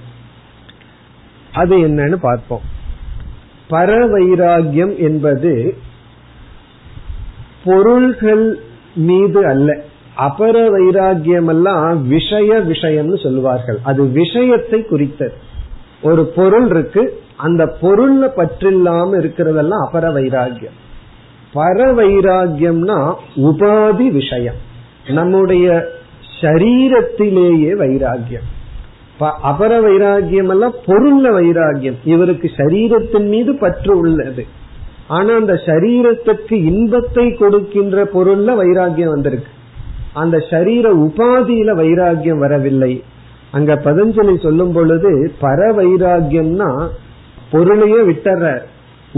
அது என்னன்னு பார்ப்போம். பர வைராகியம் என்பது பொருள்கள் மீது அல்ல. அபர வைராகியம் எல்லாம் விஷயம்னு சொல்லுவார்கள். அது விஷயத்தை குறித்தது. ஒரு பொருள் இருக்கு, அந்த பொருள்ல பற்றில்லாம இருக்கிறதெல்லாம் அபர வைராகியம். பர வைராகியம்னா உபாதி விஷயம், நம்முடைய சரீரத்திலேயே வைராகியம். அபர வைராகியம் எல்லாம் பொருள்ல வைராகியம். இவருக்கு சரீரத்தின் மீது பற்று உள்ளது, ஆனா அந்த சரீரத்துக்கு இன்பத்தை கொடுக்கின்ற பொருள்ல வைராகியம் வந்திருக்கு, அந்த சரீர உபாதியில வைராகியம் வரவில்லை. அங்க பதஞ்சலி சொல்லும் பொழுது பர வைராகியம்னா பொருளையே விட்டுற,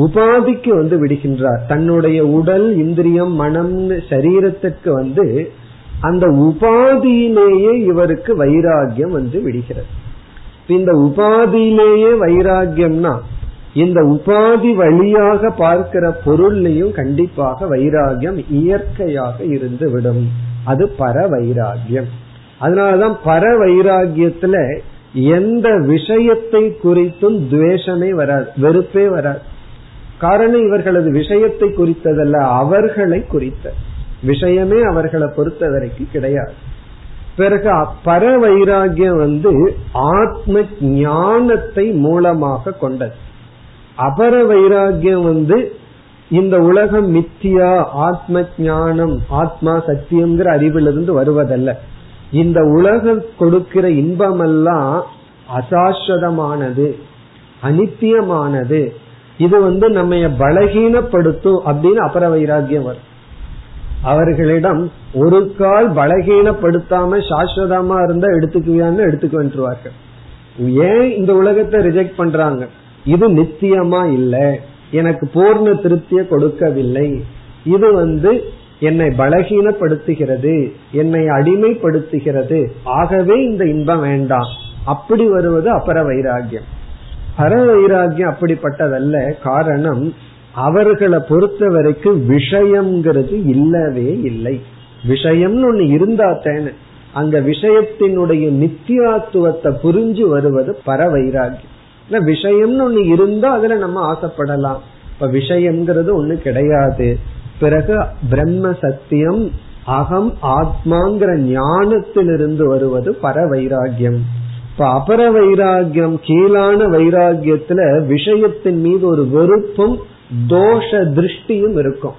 உபாதிக்கு விடுகின்றார். தன்னுடைய உடல், இந்திரியம், மனம், சரீரத்துக்கு அந்த உபாதியிலேயே இவருக்கு வைராகியம் விடுகிறது. இந்த உபாதியிலேயே வைராகியம்னா இந்த உபாதி வழியாக பார்க்கிற பொருள்லையும் கண்டிப்பாக வைராகியம் இயற்கையாக இருந்து விடும். அது பர வைராகியம். அதனாலதான் பர வைராகியத்துல எந்த விஷயத்தை குறித்தும் துவேஷமே வராது, வெறுப்பே வராது. காரணம், இவர்களது விஷயத்தை குறித்ததல்ல, அவர்களை குறித்த விஷயமே அவர்களை பொறுத்த வரைக்கும் கிடையாது. பிறகு பர வைராகியம் ஆத்ம ஞானத்தை மூலமாக கொண்டது. அபர வைராகியம் இந்த உலகம் மித்தியா, ஆத்ம ஞானம், ஆத்மா சத்தியம்ங்கிற அறிவிலிருந்து வருவதல்ல. இந்த உலகம் கொடுக்கிற இன்பமெல்லாம் அசாஸ்வதமானது, அனித்தியமானது, இது நம்ம பலகீனப்படுத்தும் அப்படின்னு அபர வைராகியம் வரும். அவர்களிடம் ஒரு கால் பலகீனப்படுத்தாம சாஸ்வதமா இருந்தா எடுத்துக்குவியான்னு எடுத்துக்க வந்துருவார்கள். ஏன் இந்த உலகத்தை ரிஜெக்ட் பண்றாங்க? இது நித்தியமா இல்ல, எனக்கு பூர்ண திருப்தியை கொடுக்கவில்லை, இது என்னை பலகீனப்படுத்துகிறது, என்னை அடிமைப்படுத்துகிறது, ஆகவே இந்த இன்பம் வேண்டாம். அப்படி வருவது அபர வைராகியம். பர வைராகியம் அப்படிப்பட்டதல்ல. காரணம், அவர்களை பொறுத்த வரைக்கும் விஷயம்ங்கிறது இல்லவே இல்லை. விஷயம்னு ஒண்ணு இருந்தா தானே, அந்த விஷயத்தினுடைய நித்தியாத்துவத்தை புரிஞ்சு வருவது பர வைராகியம். விஷயம்னு ஒண்ணு இருந்தா அதுல நம்ம ஆசைப்படலாம். இப்ப விஷயம்ங்கிறது ஒண்ணு கிடையாது. பிறகு பிரம்ம சத்தியம், அகம், ஆத்மாங்கிற ஞானத்திலிருந்து வருவது பர வைராகியம். இப்ப அபர வைராகியம் கீழான வைராகியத்துல விஷயத்தின் மீது ஒரு வெறுப்பும் தோஷ திருஷ்டியும் இருக்கும்.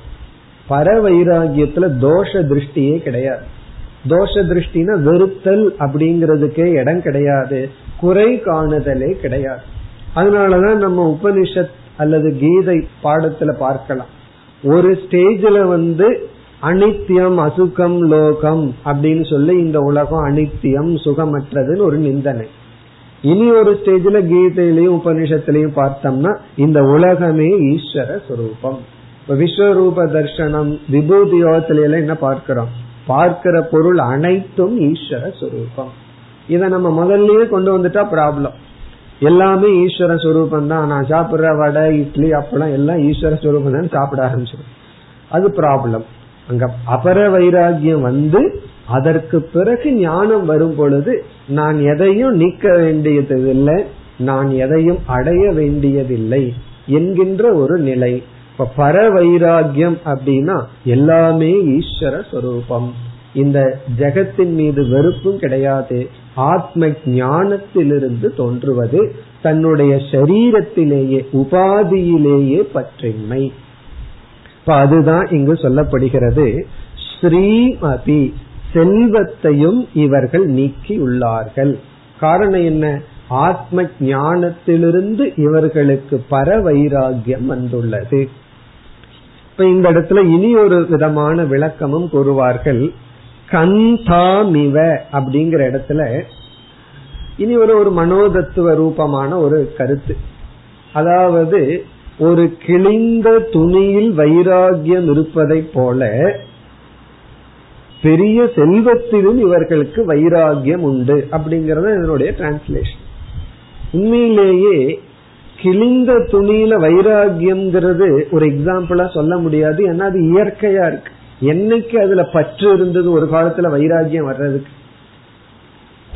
பர வைராகியத்துல தோஷ திருஷ்டியே கிடையாது. தோஷ திருஷ்டினா வெறுத்தல் அப்படிங்கறதுக்கே இடம் கிடையாது, குறை காணுதலே கிடையாது. அதனாலதான் நம்ம உபனிஷத் அல்லது கீதை பாடத்துல பார்க்கலாம், ஒரு ஸ்டேஜ்ல அனித்தியம், அசுகம், லோகம் அப்படின்னு சொல்லி இந்த உலகம் அனித்தியம், சுகமற்றதுன்னு ஒரு நிந்தனை. இனி ஒரு ஸ்டேஜ்ல கீதையிலையும் உபனிஷத்திலையும் பார்த்தோம்னா இந்த உலகமே ஈஸ்வர சுரூபம். இப்ப விஸ்வரூப தர்சனம், விபூதி யோகத்தில எல்லாம் என்ன பார்க்கிறோம்? பார்க்கிற பொருள் அனைத்தும் ஈஸ்வர சுரூபம். இத நம்ம முதல்லயே கொண்டு வந்துட்டா ப்ராப்ளம். எல்லாமே ஈஸ்வர சுரூபம் தான், நான் சாப்பிடுற வடை, இட்லி, அப்பளம் எல்லாம் ஈஸ்வர சுரூபம் தான் சாப்பிட ஆரம்பிச்சிடும், அது ப்ராப்ளம். அங்க அபர வைராகியம் அதற்கு பிறகு ஞானம் வரும் பொழுது நான் எதையும் நீக்க வேண்டியது இல்லை, நான் எதையும் அடைய வேண்டியதில்லை என்கின்ற ஒரு நிலை. இப்ப பர வைராகியம் அப்படின்னா எல்லாமே ஈஸ்வர சுரூபம், இந்த ஜெகத்தின் மீது வெறுப்பும் கிடையாது, ஆத்ம ஞானத்திலிருந்து தோன்றுவது, தன்னுடைய சரீரத்திலேயே உபாதியிலேயே பற்றின்மை. இப்ப அதுதான் இங்கு சொல்லப்படுகிறது. ஸ்ரீமதி செல்வத்தையும் இவர்கள் நீக்கி உள்ளார்கள். காரணம் என்ன? ஆத்ம ஞானத்திலிருந்து இவர்களுக்கு பரவைராகியம் வந்துள்ளது. இப்ப இந்த இடத்துல இனி ஒரு விதமான விளக்கமும் கூறுவார்கள். கந்தாமிவ அப்படிங்கிற இடத்துல இனி ஒரு மனோதத்துவ ரூபமான ஒரு கருத்து. அதாவது ஒரு கிழிந்த துணியில் வைராகியம் இருப்பதை போல பெரிய செல்வத்திலும் இவர்களுக்கு வைராகியம் உண்டு அப்படிங்கறது என்னுடைய டிரான்ஸ்லேஷன். உண்மையிலேயே கிழிந்த துணியில வைராகியம்ங்கிறது ஒரு எக்ஸாம்பிளா சொல்ல முடியாது, ஏன்னா அது இயற்கையா இருக்கு. என்னைக்கு அதுல பற்று இருந்தது ஒரு காலத்துல வைராகியம் வர்றதுக்கு?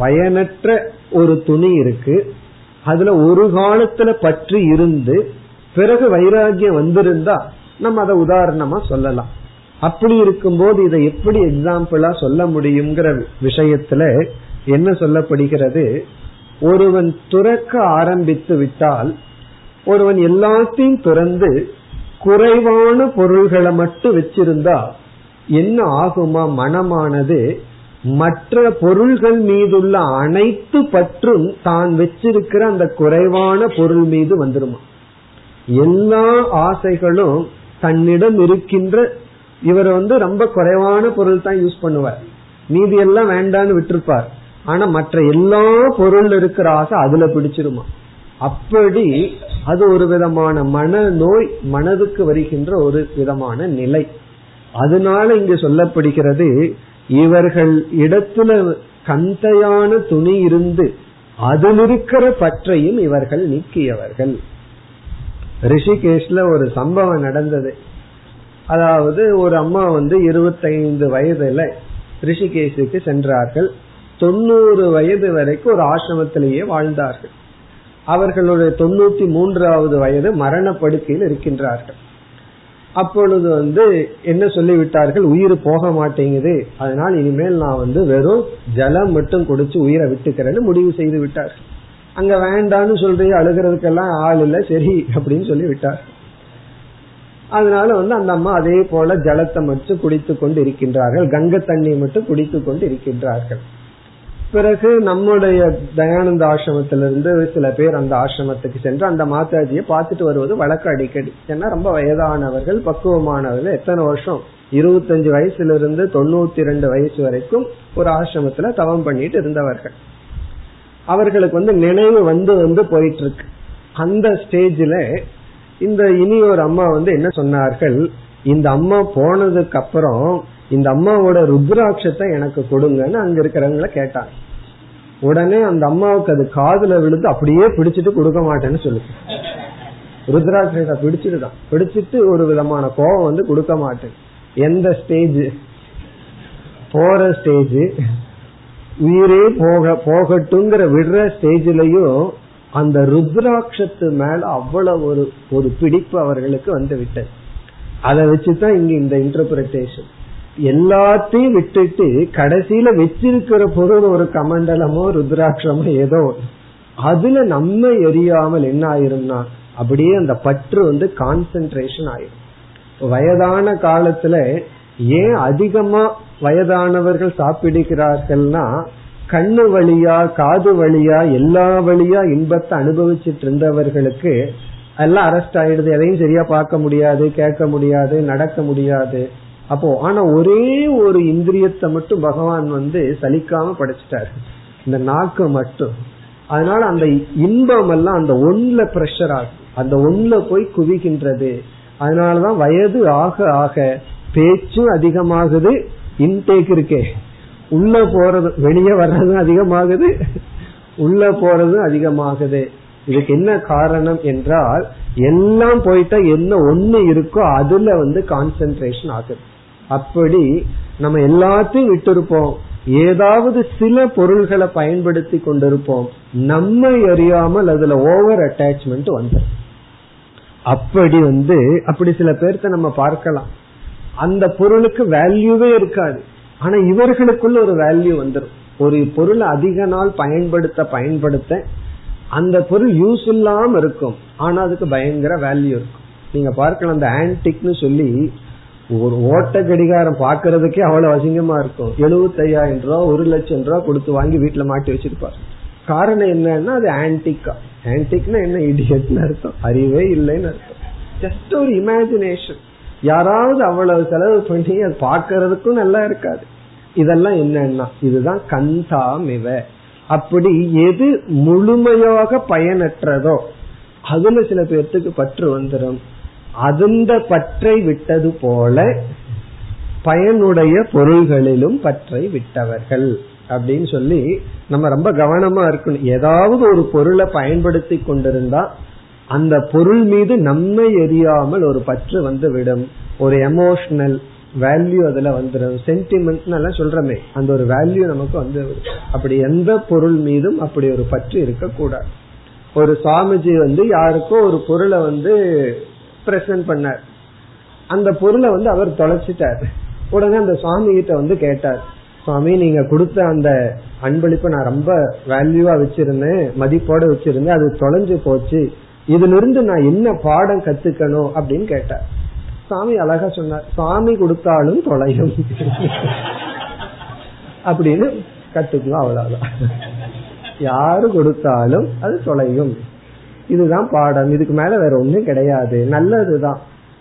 பயனற்ற ஒரு துணி இருக்கு, அதுல ஒரு காலத்துல பற்று இருந்து பிறகு வைராகியம் வந்திருந்தா நம்ம அதை உதாரணமா சொல்லலாம். அப்படி இருக்கும்போது இதை எப்படி எக்ஸாம்பிளா சொல்ல முடியுங்கிற விஷயத்துல என்ன சொல்லப்படுகிறது, ஒருவன் துறக்க ஆரம்பித்து விட்டால் ஒருவன் எல்லாத்தையும் துறந்து குறைவான பொருள்களை மட்டும் வச்சிருந்தா என்ன ஆகுமா, மனமானது மற்ற பொருள்கள் மீதுள்ள அனைத்து பற்றும் தான் வச்சிருக்கிற அந்த குறைவான பொருள் மீது வந்துருமா. எல்லா ஆசைகளும் தன்னிடம் இருக்கின்ற இவர் ரொம்ப குறைவான பொருள் தான் யூஸ் பண்ணுவார், மீதி எல்லாம் வேண்டான்னு விட்டுருப்பார். ஆனா மற்ற எல்லா பொருள் இருக்கிற ஆசை அதுல பிடிச்சிருமா. அப்படி அது ஒரு விதமான மன நோய், மனதுக்கு வருகின்ற ஒரு விதமான நிலை. அதனால இங்கு சொல்லப்படுகிறது இவர்கள் இடத்துல கந்தையான துணி இருந்து அதில் இருக்கிற பற்றையும் இவர்கள் நீக்கியவர்கள். ரிஷிகேஷ்ல ஒரு சம்பவம் நடந்தது. அதாவது ஒரு அம்மா 25 வயதுல ரிஷிகேஷுக்கு சென்றார்கள். 90 வயது வரைக்கும் ஒரு ஆசிரமத்திலேயே வாழ்ந்தார்கள். அவர்களுடைய 93வது வயது மரணப்படுக்கையில் இருக்கின்றார்கள். அப்பொழுது என்ன சொல்லிவிட்டார்கள், உயிர் போக மாட்டேங்குது, அதனால் இனிமேல் நான் வெறும் ஜலம் மட்டும் குடிச்சு உயிரை விட்டுக்கிறேன்னு முடிவு செய்து விட்டார்கள். அங்க வேண்டான்னு சொல்றீங்க, அழுகிறதுக்கெல்லாம் ஆள் இல்ல, சரி அப்படின்னு சொல்லி விட்டார்கள். அதனால அந்த அம்மா அதே போல ஜலத்தை மட்டும் குடித்து கொண்டு இருக்கின்றார்கள், கங்கை தண்ணியை மட்டும் குடித்து கொண்டு இருக்கின்றார்கள். பிறகு நம்முடைய தயானந்த ஆசிரமத்திலிருந்து சில பேர் அந்த ஆசிரமத்துக்கு சென்று அந்த மாதாஜியை பார்த்துட்டு வருவது வழக்கு அடிக்கடி. ஏன்னா ரொம்ப வயதானவர்கள், பக்குவமானவர்கள். எத்தனை வருஷம், 25 வயசுலிருந்து 92 வயசு வரைக்கும் ஒரு ஆசிரமத்துல தவம் பண்ணிட்டு இருந்தவர்கள். அவர்களுக்கு நினைவு வந்து போயிட்டு இருக்கு. அந்த ஸ்டேஜ்ல இந்த இனி ஒரு அம்மா என்ன சொன்னார்கள், இந்த அம்மா போனதுக்கு அப்புறம் இந்த அம்மாவோட ருத்ராட்சத்தை எனக்கு கொடுங்கன்னு அங்க இருக்கிறவங்களை கேட்டாங்க. உடனே அந்த அம்மாவுக்கு அது காதுல விழுந்து அப்படியே பிடிச்சிட்டு கொடுக்க மாட்டேன்னு சொல்லுது. ருத்ராட்சத்தை பிடிச்சிட்டு ஒரு விதமான கோபம் கொடுக்க மாட்டேன். எந்த ஸ்டேஜ், போற ஸ்டேஜ், உயிரே போகட்டுங்கிற விடுற ஸ்டேஜ்லயும் அந்த ருத்ராட்சத்து மேல அவ்வளவு ஒரு பிடிப்பு அவர்களுக்கு வந்து விட்டது. அதை வச்சுதான் இங்க இந்த இன்டர்பிரேஷன். எல்லாத்தையும் விட்டுட்டு கடைசியில வச்சிருக்கிற பொருள் ஒரு கமண்டலமோ ருத்ராட்சமோ ஏதோ, அதுல நம்ம எரியாமல் என்ன ஆயிரும்னா அப்படியே அந்த பற்று கான்சென்ட்ரேஷன் ஆயிரும். வயதான காலத்துல ஏன் அதிகமா வயதானவர்கள் சாப்பிடுகிறார்கள்னா, கண்ணு வழியா காது வழியா எல்லா வழியா இன்பத்தை அனுபவிச்சுட்டு இருந்தவர்களுக்கு எல்லாம் அரெஸ்ட் ஆயிடுது. எதையும் சரியா பார்க்க முடியாது, கேட்க முடியாது, நடக்க முடியாது. அப்போ ஆனா ஒரே ஒரு இந்திரியத்தை மட்டும் பகவான் சலிக்காம படைச்சிட்டாரு, இந்த நாக்கு மட்டும். அதனால அந்த இன்பம் எல்லாம் அந்த ஒண்ணுல பிரஷர் ஆகும், அந்த ஒண்ணுல போய் குவிக்கின்றது. அதனாலதான் வயது ஆக ஆக பேச்சும் அதிகமாகுது, இன்டேக் இருக்கே உள்ள போறது வெளியே வர்றதும் அதிகமாகுது, உள்ள போறதும் அதிகமாகுது. இதுக்கு என்ன காரணம் என்றால் எல்லாம் போயிட்டா என்ன ஒண்ணு இருக்கோ அதுல கான்சென்ட்ரேஷன் ஆகுது. அப்படி நம்ம எல்லாத்தையும் விட்டு இருப்போம், ஏதாவது சில பொருள்களை பயன்படுத்தி கொண்டிருப்போம், நம்ம அறியாமல் அதுல ஓவர் அட்டாச்மெண்ட் வந்துடும். அப்படி அப்படி சில பேர்த்த நம்ம பார்க்கலாம், அந்த பொருளுக்கு வேல்யூவே இருக்காது, ஆனா இவர்களுக்குள்ள ஒரு வேல்யூ வந்துடும். ஒரு பொருள் அதிக நாள் பயன்படுத்த பயன்படுத்த அந்த பொருள் யூஸ் இல்லாம இருக்கும், ஆனா அதுக்கு பயங்கர வேல்யூ இருக்கும். நீங்க பார்க்கலாம், அந்த ஆன்டிக்னு சொல்லி ஒரு ஓட்ட கடிகாரம் பாக்குறதுக்கே அவ்வளவு அசிங்கமா இருக்கும். 75,000 ரூபா 1,00,000 ரூபா கொடுத்து வாங்கி வீட்டுல மாட்டி வச்சிருப்பாரு. காரணம் என்னன்னா அது ஆன்டிக்கா. ஆன்டிக்னா என்ன, இடியட்னு அர்த்தம், அறிவே இல்லைன்னு அர்த்தம். ஜஸ்ட் ஒரு இமேஜினேஷன். யாராவது அவ்வளவு செலவு பண்ணி அது பாக்குறதுக்கும் நல்லா இருக்காது. இதெல்லாம் என்னன்னா இதுதான் கந்தாமிவ. அப்படி எது முழுமையாக பயனற்றதோ அதுல சில பேர்த்துக்கு பற்று வந்துடும். அந்த பற்றை விட்டது போல பயனுடைய பொருள்களிலும் பற்றை விட்டவர்கள் அப்படின்னு சொல்லி நம்ம ரொம்ப கவனமா இருக்கணும். ஏதாவது ஒரு பொருளை பயன்படுத்தி கொண்டிருந்தா அந்த பொருள் மீது நம்மை எரியாமல் ஒரு பற்று வந்து விடும். ஒரு எமோஷனல் வேல்யூ அதுல வந்துடும். சென்டிமெண்ட்னால சொல்றமே அந்த ஒரு வேல்யூ நமக்கு வந்து. அப்படி எந்த பொருள் மீதும் அப்படி ஒரு பற்று இருக்க கூடாது. ஒரு சாமிஜி வந்து யாருக்கோ ஒரு பொருளை வந்து பிரசன்ட் பண்ணார். அந்த பொருளை வந்து அவர் தொலைச்சிட்டார். உடனே அந்த சுவாமி கிட்ட வந்து கேட்டார், சுவாமி நீங்க கொடுத்த அந்த அன்பளிப்பை நான் ரொம்ப வேல்யூவா வச்சிருந்தேன், மதிப்போட வச்சிருந்தேன், அது தொலைஞ்சு போச்சு, இதுல இருந்து நான் என்ன பாடம் கத்துக்கணும் அப்படின்னு கேட்டார். சாமி அழகா சொன்னார், சாமி கொடுத்தாலும் தொலையும் அப்படின்னு கத்துக்கணும், அவ்வளவுதான். யாரு கொடுத்தாலும் அது தொலையும், இதுதான் பாடம், இதுக்கு மேல வேற ஒண்ணும் கிடையாது, நல்லதுதான்,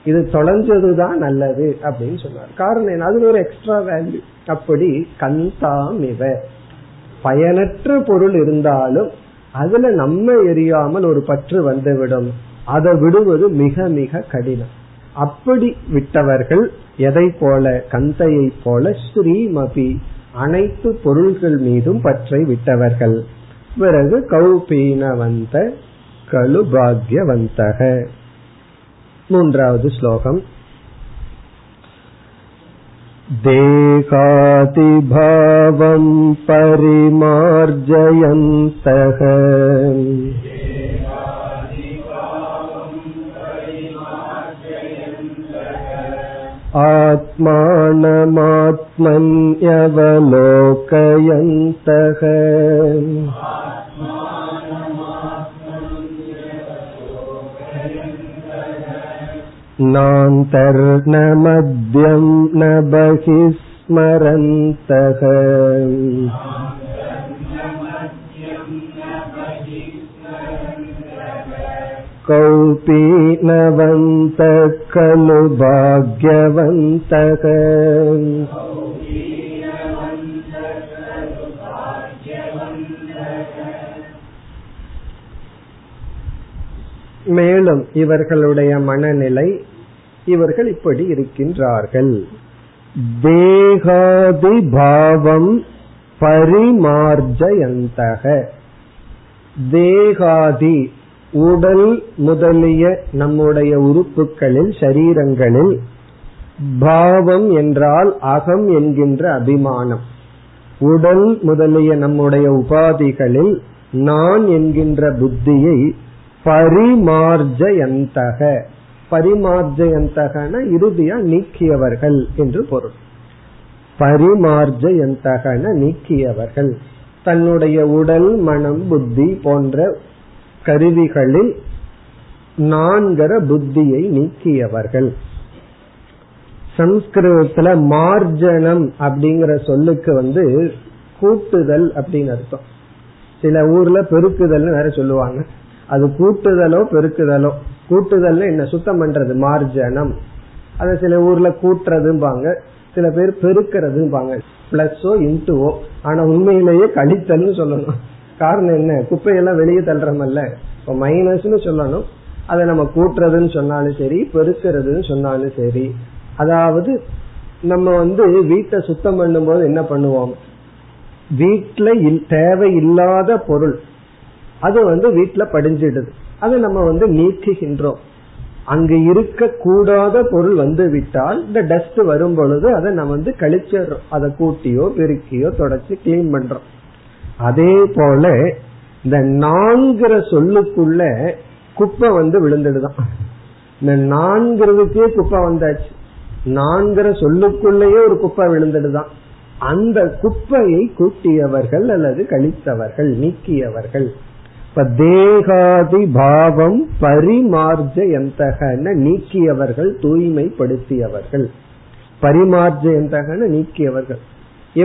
இது தொலைஞ்சதுதான் நல்லது அப்படின்னு சொன்னார். காரணம் என்ன, அதுல ஒரு எக்ஸ்ட்ரா வேல்யூ. அப்படி கந்தாமிவ, பயனற்ற பொருள் இருந்தாலும் அதுல நம்ம எரியாமல் ஒரு பற்று வந்துவிடும். அதை விடுவது மிக மிக கடினம். அப்படி விட்டவர்கள் எதை போல, கந்தையை போல, ஸ்ரீமபி, அனைத்து பொருள்கள் மீதும் பற்றை விட்டவர்கள். பிறகு கௌபீனவந்த கலுபாக்யவந்தக, மூன்றாவது ஸ்லோகம். தேகாதிபாவம் பரிமார்ஜயந்தக ஆத்மானமாத்மன்யவலோகயந்தக நாந்தர்ன மத்யம் ந பஹிஸ்மரந்தக. கௌபீனவந்த கலு பாக்யவந்தக. மேலும் இவர்களுடைய மனநிலை, இவர்கள் இப்படி இருக்கின்றார்கள். தேகாதி பாவம் பரிமார்ஜயந்தக. தேகாதி உடல் முதலிய நம்முடைய உறுப்புகளில், சரீரங்களில், பாவம் என்றால் அகம் என்கின்ற அபிமானம். உடல் முதலிய நம்முடைய உபாதிகளில் நான் என்கின்ற புத்தியை பரிமார்ஜயந்தக, பரிமார்ஜயந்தகன இறுதியா நீக்கியவர்கள் என்று பொருள். பரிமார்ஜயந்தகன நீக்கியவர்கள். தன்னுடைய உடல், மனம், புத்தி போன்ற கருவிகளில் நான்கிற புத்தியை நீக்கியவர்கள். சம்ஸ்கிருதத்துல மார்ஜனம் அப்படிங்கிற சொல்லுக்கு வந்து கூட்டுதல் அப்படின்னு அர்த்தம். சில ஊர்ல பெருக்குதல் வேற சொல்லுவாங்க. அது கூட்டுதலோ பெருக்குதலோ. கூட்டுதல் என்ன, சுத்தம் பண்றது, மார்ஜனம். அத சில ஊர்ல கூட்டுறதும்பாங்க, சில பேர் பெருக்கிறதும்பாங்க, பிளஸோ இன்டுவோ. ஆனா உண்மையிலேயே கழித்தல் சொல்லணும். காரணம் என்ன, குப்பையெல்லாம் வெளியே தள்ளுறமல்ல, இப்போ மைனஸ்ன்னு சொல்லணும். அதை நம்ம கூட்டுறதுன்னு சொன்னாலும் சரி, பெருக்கிறதுன்னு சொன்னாலும் சரி. அதாவது நம்ம வந்து வீட்டை சுத்தம் பண்ணும் போது என்ன பண்ணுவோம், வீட்டுல தேவை இல்லாத பொருள் அது வந்து வீட்டுல படிஞ்சிடுது, அதை நம்ம வந்து நீக்குகின்றோம். அங்க இருக்க கூடாத பொருள் வந்து விட்டால் இந்த டஸ்ட் வரும் பொழுது அதை நம்ம வந்து கழிச்சிடுறோம். அதை கூட்டியோ பெருக்கியோ தொடச்சி கிளீன் பண்றோம். அதே போல இந்த நான்கிற சொல்லுக்குள்ள குப்பை வந்து விழுந்துடுதான். இந்த நான்கிறதுக்கே குப்பை வந்தாச்சு, நான்கிற சொல்லுக்குள்ளேயே ஒரு குப்பை விழுந்துடுதான். அந்த குப்பையை கூட்டியவர்கள் அல்லது கழித்தவர்கள், நீக்கியவர்கள். இப்ப தேகாதி பாவம் பரிமார்ஜயந்தகன நீக்கியவர்கள், தூய்மைப்படுத்தியவர்கள். பரிமார்ஜயந்தகன நீக்கியவர்கள்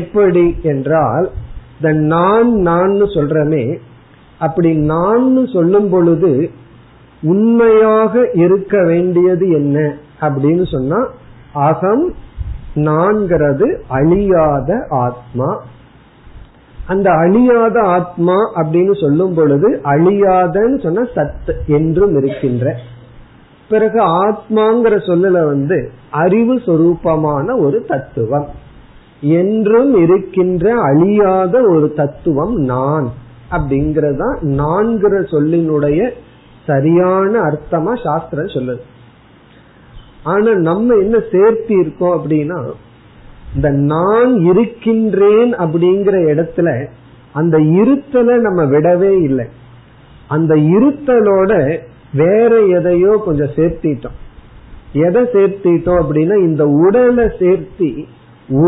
எப்படி என்றால், இந்த நான் சொல்றமே, அப்படி நான் சொல்லும் பொழுது உண்மையாக இருக்க வேண்டியது என்ன அப்படின்னு சொன்னா, அகம் நான்கிறது அழியாத ஆத்மா. அந்த அழியாத ஆத்மா அப்படின்னு சொல்லும் பொழுது அழியாதன்னு சொன்ன சத் என்றும் இருக்கின்ற, பிறகு ஆத்மாங்கிற சொல்லல அறிவு சொரூபமான ஒரு தத்துவம், என்றும் இருக்கின்ற அழியாத ஒரு தத்துவம் நான் அப்படிங்கறதா நான்கிற சொல்லினுடைய சரியான அர்த்தமா சாஸ்திரம் சொல்லுது. ஆனா நம்ம என்ன சேர்த்தி இருக்கோம் அப்படின்னா, இந்த நான் இருக்கின்றேன் அப்படிங்கிற இடத்துல அந்த இருத்தலை நம்ம விடவே இல்லை, அந்த இருத்தலோட வேற எதையோ கொஞ்சம் சேர்த்திட்டோம். எதை சேர்த்திட்டோம் அப்படின்னா, இந்த உடலை சேர்த்தி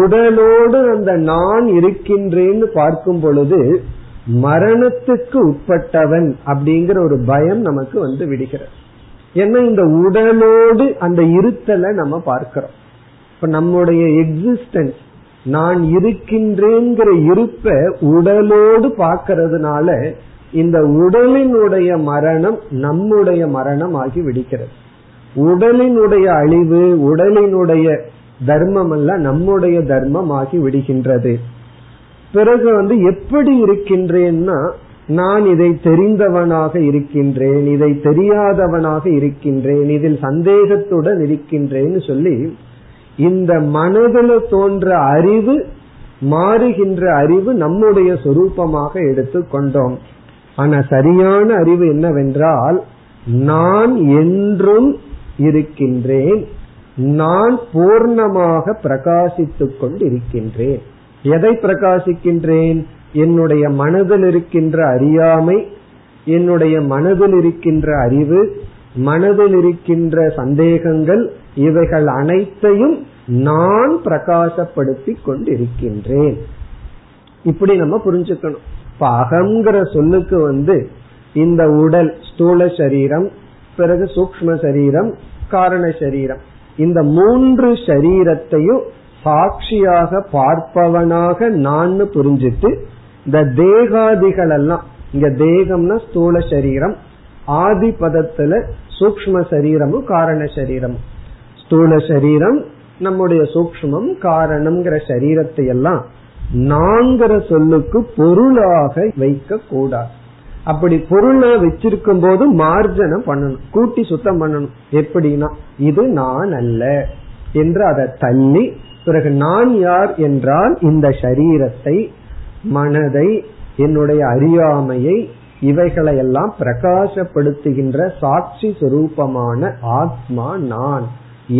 உடலோடு அந்த நான் இருக்கின்றேன்னு பார்க்கும் பொழுது மரணத்துக்கு உட்பட்டவன் அப்படிங்கிற ஒரு பயம் நமக்கு வந்து விடுகிறது. ஏன்னா இந்த உடலோடு அந்த இருத்தலை நம்ம பார்க்கிறோம். இப்ப நம்முடைய எக்ஸிஸ்டன்ஸ், நான் இருக்கின்றேங்கிற இருப்ப உடலோடு பார்க்கறதுனால இந்த உடலினுடைய மரணம் நம்முடைய மரணம் ஆகி விடுகிறது. உடலினுடைய அழிவு, உடலினுடைய தர்மம் அல்ல நம்முடைய தர்மம் ஆகி விடுகின்றது. பிறகு எப்படி இருக்கின்றேன்னா, நான் இதை தெரிந்தவனாக இருக்கின்றேன், இதை தெரியாதவனாக இருக்கின்றேன், இதில் சந்தேகத்துடன் இருக்கின்றேன்னு சொல்லி இந்த மனதில் தோன்ற அறிவு, மாறுகின்ற அறிவு நம்முடைய சொரூபமாக எடுத்து கொண்டோம். ஆனா சரியான அறிவு என்னவென்றால், நான் என்றும் இருக்கின்றேன், நான் பூர்ணமாக பிரகாசித்துக் கொண்டு இருக்கின்றேன். எதை பிரகாசிக்கின்றேன்? என்னுடைய மனதில் இருக்கின்ற அறியாமை, என்னுடைய மனதில் இருக்கின்ற அறிவு, மனதில் இருக்கின்ற சந்தேகங்கள், இவைகள் அனைத்தையும் நான் பிரகாசப்படுத்தி கொண்டிருக்கின்றேன். இப்படி நம்ம புரிஞ்சுக்கணும். இப்ப அகங்கிற சொல்லுக்கு இந்த உடல், ஸ்தூல சரீரம், பிறகு சூக்ஷ்ம சரீரம், காரண சரீரம், இந்த மூன்று சரீரத்தையும் சாட்சியாக பார்ப்பவனாக நான் புரிஞ்சிட்டு, இந்த தேகாதிகள் எல்லாம், இங்க தேகம்னா ஸ்தூல சரீரம், ஆதி பதத்துல சூக்ஷ்ம சரீரமும் காரண சரீரமும், ஸ்தூல சரீரம் நம்முடைய சூக்ஷ்மம் காரணம்ங்கிற சரீரத்தை எல்லாம் நான்கிற சொல்லுக்கு பொருளாக வைக்க கூடாது. அப்படி பொருளை வச்சிருக்கும் போது மார்ஜனம் பண்ணணும், கூட்டி சுத்தம் பண்ணணும். எப்படின்னா, இது நான் அல்ல என்று அதை தள்ளி, பிறகு நான் யார் என்றால் இந்த சரீரத்தை, மனதை, என்னுடைய அறியாமையை, இவைகளையெல்லாம் பிரகாசப்படுத்துகின்ற சாட்சி சுரூபமான ஆத்மா நான்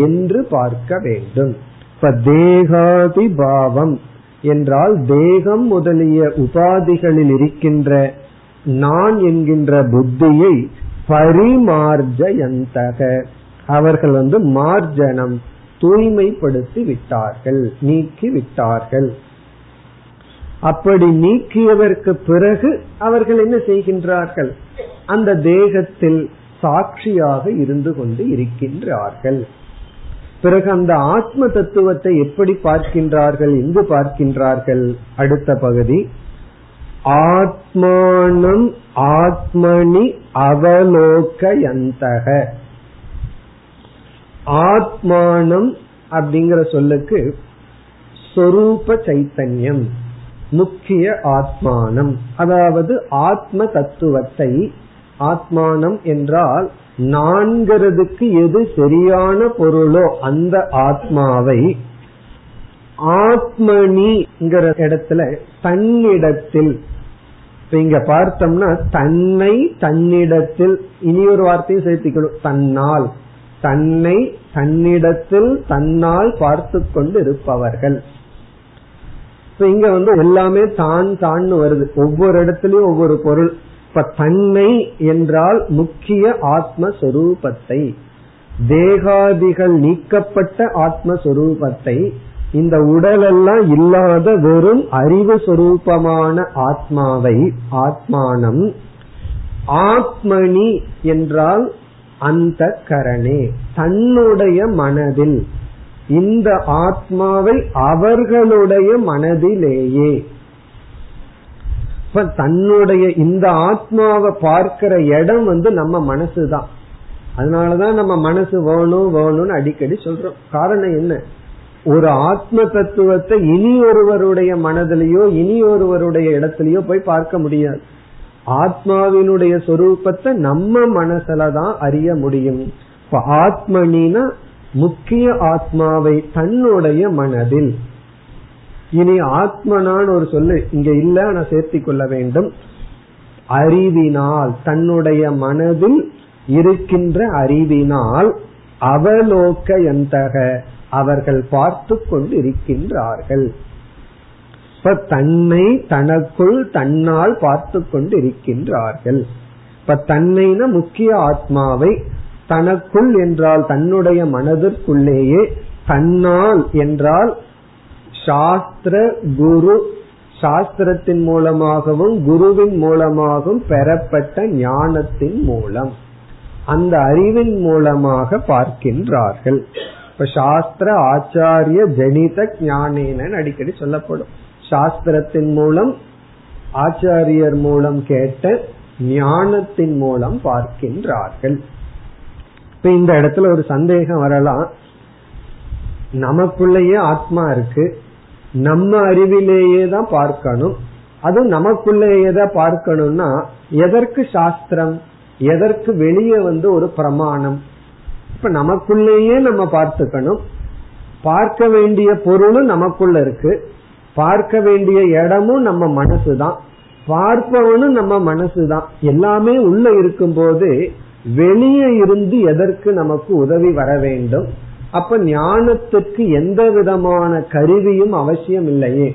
என்று பார்க்க வேண்டும். இப்ப தேகாதி பாவம் என்றால் தேகம் முதலிய உபாதிகளில் இருக்கின்ற நான் என்கின்ற புத்தியை பரிமார்ஜயந்தக, அவர்கள் மார்ஜனம் தூய்மைப்படுத்தி விட்டார்கள், நீக்கி விட்டார்கள். அப்படி நீக்கியதற்கு பிறகு அவர்கள் என்ன செய்கின்றார்கள்? அந்த தேகத்தில் சாட்சியாக இருந்து கொண்டு இருக்கின்றார்கள். பிறகு அந்த ஆத்ம தத்துவத்தை எப்படி பார்க்கின்றார்கள், எங்கு பார்க்கின்றார்கள்? அடுத்த பகுதி ஆத்மானம் ஆத்மனி அவலோகயந்தக. ஆத்மானம் அப்படிங்கிற சொல்லுக்கு சொரூப சைத்தன்யம், முக்கிய ஆத்மானம், அதாவது ஆத்ம தத்துவத்தை. ஆத்மானம் என்றால் நான்கிறதுக்கு எது சரியான பொருளோ அந்த ஆத்மாவை. ஆத்மனிங்கிற இடத்துல தன்னிடத்தில், இங்க பார்த்தோம்னா தன்னை தன்னிடத்தில், இனி ஒரு வார்த்தையும் சேர்த்திக்கணும், தன்னால். தன்னை தன்னிடத்தில் தன்னால் பார்த்து கொண்டு இருப்பவர்கள். இங்க எல்லாமே தான் தான் வருது, ஒவ்வொரு இடத்துலயும் ஒவ்வொரு பொருள். இப்ப தன்னை என்றால் முக்கிய ஆத்மஸ்வரூபத்தை, தேகாதிகள் நீக்கப்பட்ட ஆத்மஸ்வரூபத்தை இந்த உடல் எல்லாம் இல்லாத வெறும் அறிவு சொரூபமான ஆத்மாவை ஆத்மானம். ஆத்மனி என்றால் அந்த கரணே, தன்னுடைய மனதில். இந்த ஆத்மாவை அவர்களுடைய மனதிலேயே, தன்னுடைய இந்த ஆத்மாவை பார்க்கிற இடம் நம்ம மனசுதான். அதனாலதான் நம்ம மனசு வேணும் வேணும்னு அடிக்கடி சொல்றோம். காரணம் என்ன? ஒரு ஆத்ம தத்துவத்தை இனி ஒருவருடைய மனதிலேயோ இனி ஒருவருடைய இடத்திலேயோ போய் பார்க்க முடியாது. ஆத்மாவினுடைய சொரூபத்தை நம்ம மனசுலதான் அறிய முடியும். இப்ப ஆத்மனினா முக்கிய ஆத்மாவை தன்னுடைய மனதில். இனி ஆத்மனான்னு ஒரு சொல்லு இங்க இல்ல, நான் சேர்த்திக் கொள்ள வேண்டும். அறிவினால், தன்னுடைய மனதில் இருக்கின்ற அறிவினால் அவலோகயந்தக, அவர்கள் பார்த்து கொண்டு இருக்கின்றார்கள். இப்ப தன்னை தனக்குள் தன்னால் பார்த்து கொண்டு இருக்கின்றார்கள். இப்ப தன்னைனா முக்கிய ஆத்மாவை, தனக்குள் என்றால் தன்னுடைய மனதிற்குள்ளேயே, தன்னால் என்றால் சாஸ்திர குரு, சாஸ்திரத்தின் மூலமாகவும் குருவின் மூலமாகவும் பெறப்பட்ட ஞானத்தின் மூலம், அந்த அறிவின் மூலமாக பார்க்கின்றார்கள். இப்ப சாஸ்திர ஆச்சாரிய ஜனித ஞானேன அடிக்கடி சொல்லப்படும். சாஸ்திரத்தின் மூலம், ஆச்சாரியர் மூலம் கேட்ட ஞானத்தின் மூலம் பார்க்கின்றார்கள். இப்ப இந்த இடத்துல ஒரு சந்தேகம் வரலாம். நமக்குள்ளேயே ஆத்மா இருக்கு, நம்ம அறிவிலேயே தான் பார்க்கணும், அதுவும் நமக்குள்ளேயே தான் பார்க்கணும்னா எதற்கு சாஸ்திரம், எதற்கு வெளியே ஒரு பிரமாணம்? இப்ப நமக்குள்ளேயே நம்ம பார்த்துக்கணும். பார்க்க வேண்டிய பொருளும் நமக்குள்ள இருக்கு, பார்க்க வேண்டிய இடமும் நம்ம மனசுதான், பார்ப்பவனும் நம்ம மனசுதான். எல்லாமே உள்ள இருக்கும் போது வெளியே இருந்து எதற்கு நமக்கு உதவி வர வேண்டும்? அப்ப ஞானத்துக்கு எந்த விதமான கருவியும் அவசியம் இல்லையே,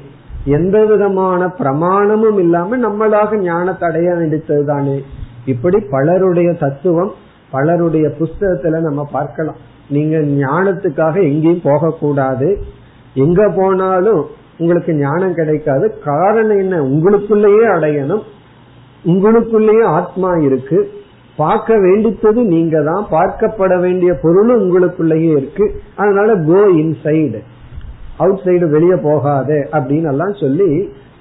எந்த விதமான பிரமாணமும் இல்லாம நம்மளாக ஞானத்தை அடைய வேண்டியதுதானே. இப்படி பலருடைய தத்துவம், பலருடைய புஸ்தகத்துல நம்ம பார்க்கலாம். நீங்க ஞானத்துக்காக எங்கேயும் போக கூடாது, எங்க போனாலும் உங்களுக்கு ஞானம் கிடைக்காது. காரணம் என்ன? உங்களுக்குள்ளேயே அடையணும், உங்களுக்குள்ளேயே ஆத்மா இருக்கு, பார்க்க வேண்டித்தது நீங்க தான், பார்க்கப்பட வேண்டிய பொருளும் உங்களுக்குள்ளேயே இருக்கு. அதனால கோ இன்சைடு, அவுட் சைடு வெளியே போகாது அப்படின்னு எல்லாம் சொல்லி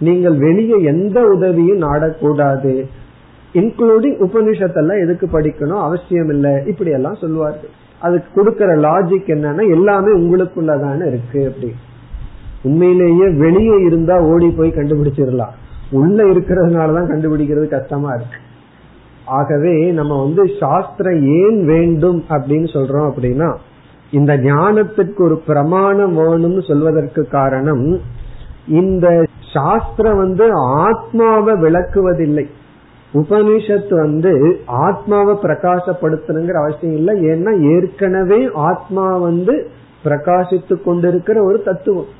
நீங்கள் வெளியே எந்த உதவியும் நாடக்கூடாது. இன்க்ளூடிங் உபனிஷத்தெல்லாம் எதுக்கு படிக்கணும், அவசியம் இல்லை, இப்படி எல்லாம் சொல்லுவார்கள். அதுக்கு கொடுக்கற லாஜிக் என்னன்னா எல்லாமே உங்களுக்குள்ளதான இருக்கு அப்படி. உண்மையிலேயே வெளியே இருந்தா ஓடி போய் கண்டுபிடிச்சிடலாம், உள்ள இருக்கிறதுனாலதான் கண்டுபிடிக்கிறது கஷ்டமா இருக்கு. ஆகவே நம்ம சாஸ்திரம் ஏன் வேண்டும் அப்படின்னு சொல்றோம் அப்படின்னா, இந்த ஞானத்துக்கு ஒரு பிரமாணம் வேணும்னு சொல்வதற்கு காரணம், இந்த சாஸ்திரம் ஆத்மாவை விளக்குவதில்லை. உபனிஷத்து ஆத்மாவை பிரகாசப்படுத்தணுங்கிற அவசியம் இல்லை. ஏன்னா ஏற்கனவே ஆத்மா பிரகாசித்து கொண்டிருக்கிற ஒரு தத்துவம்.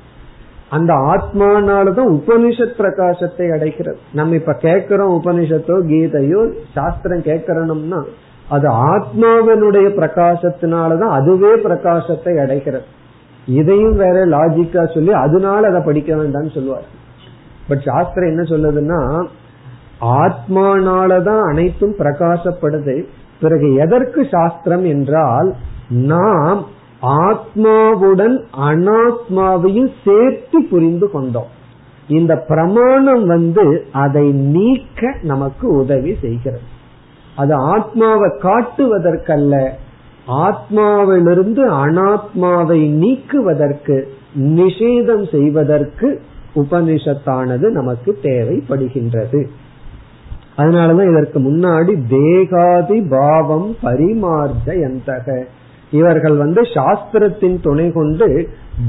அந்த ஆத்மானாலதான் உபனிஷத் பிரகாசத்தை அடைக்கிறது. நம்ம இப்ப கேட்கிறோம் உபனிஷத்தோ கீதையோ சாஸ்திரம் கேட்கறோம்னா அது ஆத்மாவினுடைய பிரகாசத்தினாலதான் அதுவே பிரகாசத்தை அடைக்கிறது. இதையும் வேற லாஜிக்கா சொல்லி அதனால அதை படிக்க வேண்டாம்னு சொல்லுவார். பட் சாஸ்திரம் என்ன சொல்லுதுன்னா, ஆத்மானாலதான் அனைத்தும் பிரகாசப்படுது. பிறகு எதற்கு சாஸ்திரம் என்றால், நாம் ஆத்மாவுடன் அனாத்மாவையும் சேர்த்து புரிந்து கொண்டோம். இந்த பிரமாணம் அதை நீக்க நமக்கு உதவி செய்கிறது. அது ஆத்மாவை காட்டுவதற்கல்ல, ஆத்மாவிலிருந்து அனாத்மாவை நீக்குவதற்கு, நிஷேதம் செய்வதற்கு உபனிஷத்தானது நமக்கு தேவைப்படுகின்றது. அதனாலதான் இதற்கு முன்னாடி தேகாதி பாவம் பரிமார்ஜயந்தக, இவர்கள் சாஸ்திரத்தின் துணை கொண்டு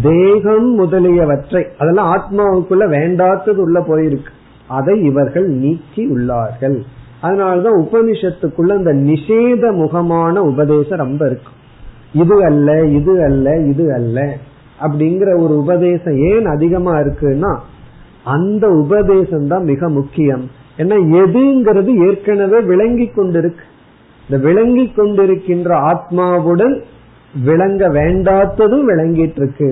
தேகம் முதலியவற்றை, அதெல்லாம் ஆத்மாவுக்குள்ள வேண்டாத்தது உள்ள போயிருக்கு, அதை இவர்கள் நீக்கி உள்ளார்கள். அதனாலதான் உபனிஷத்துக்குள்ள அந்த நிஷேத முகமான உபதேசம் ரொம்ப இருக்கு. இது அல்ல, இது அல்ல, இது அல்ல அப்படிங்கிற ஒரு உபதேசம் ஏன் அதிகமா இருக்குன்னா, அந்த உபதேசம் தான் மிக முக்கியம். ஏன்னா எதுங்கிறது ஏற்கனவே விளங்கி கொண்டிருக்கு. இந்த விளங்கி கொண்டிருக்கின்ற ஆத்மாவுடன் விளங்க வேண்டாத்ததும் விளங்கிட்டு இருக்கு,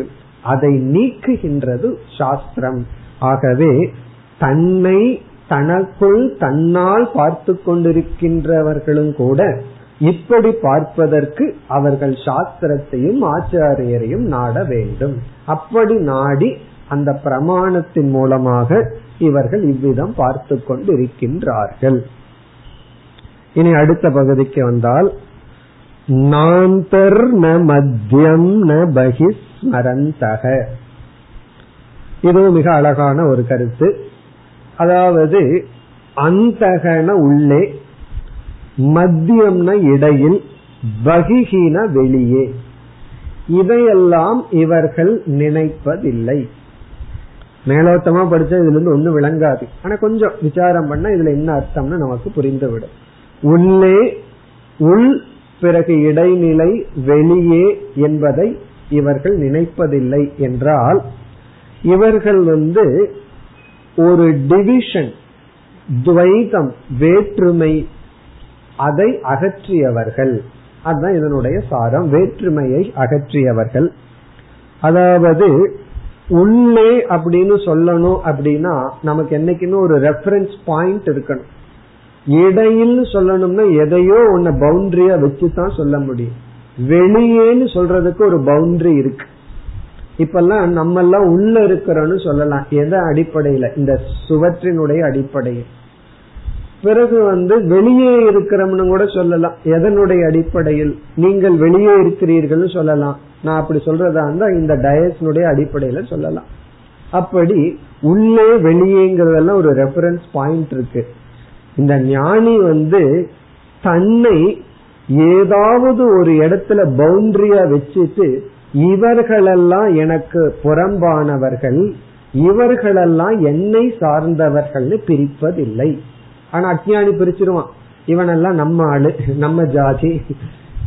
அதை நீக்குகின்றது சாஸ்திரம். ஆகவே தன்னை தனக்குள் தன்னால் பார்த்து கொண்டிருக்கின்றவர்களும் கூட இப்படி பார்ப்பதற்கு அவர்கள் சாஸ்திரத்தையும் ஆச்சாரியரையும் நாட வேண்டும். அப்படி நாடி அந்த பிரமாணத்தின் மூலமாக இவர்கள் இவ்விதம் பார்த்து கொண்டிருக்கின்றார்கள். இனி அடுத்த பகுதிக்கு வந்தால், நாந்தர் ந மத்யம் ந பஹிஸ்மரந்தக, இது மிக அழகான ஒரு கருத்து. அதாவது அந்தகன உள்ளே, மத்தியம்ன இடையில், பகிஹீன வெளியே, இதையெல்லாம் இவர்கள் நினைப்பதில்லை. மேலோட்டமா படிச்சா இதுல இருந்து ஒன்னும் விளங்காது, ஆனா கொஞ்சம் விசாரம் பண்ண இதுல என்ன அர்த்தம்னு நமக்கு புரிந்துவிடும். உள்ளே, உள், பிறகு இடைநிலை, வெளியே என்பதை இவர்கள் நினைப்பதில்லை என்றால், இவர்கள் ஒரு டிவிஷன், துவைதம், வேற்றுமை, அதை அகற்றியவர்கள். அதுதான் இதனுடைய சாரம், வேற்றுமையை அகற்றியவர்கள். அதாவது உள்ளே அப்படின்னு சொல்லணும் அப்படின்னா நமக்கு என்னைக்குன்னு ஒரு ரெஃபரன்ஸ் பாயிண்ட் இருக்கணும். இடையில் சொல்லணும்னா எதையோ ஒன்ன பவுண்டரியா வச்சுதான் சொல்ல முடியும். வெளியேன்னு சொல்றதுக்கு ஒரு பவுண்டரி இருக்கு. இப்பெல்லாம் நம்ம எல்லாம் உள்ள இருக்கிறோன்னு சொல்லலாம். எதை அடிப்படையில? இந்த சுவற்றினுடைய அடிப்படையில். பிறகு வெளியே இருக்கிறோம்னு கூட சொல்லலாம். எதனுடைய அடிப்படையில்? நீங்கள் வெளியே இருக்கிறீர்கள் சொல்லலாம். நான் அப்படி சொல்றதா இருந்தா இந்த டயஸ்னுடைய அடிப்படையில சொல்லலாம். அப்படி உள்ளே வெளியேங்கிறதெல்லாம் ஒரு ரெஃபரன்ஸ் பாயிண்ட் இருக்கு. இந்த ஞானி தன்னை ஏதாவது ஒரு இடத்துல பவுண்டரியா வச்சுட்டு, இவர்களெல்லாம் எனக்கு புறம்பானவர்கள், இவர்களெல்லாம் என்னை சார்ந்தவர்கள்னு பிரிப்பதில்லை. ஆனா அஞ்ஞானி பிரிச்சிருவான். இவனெல்லாம் நம்ம ஆளு, நம்ம ஜாதி,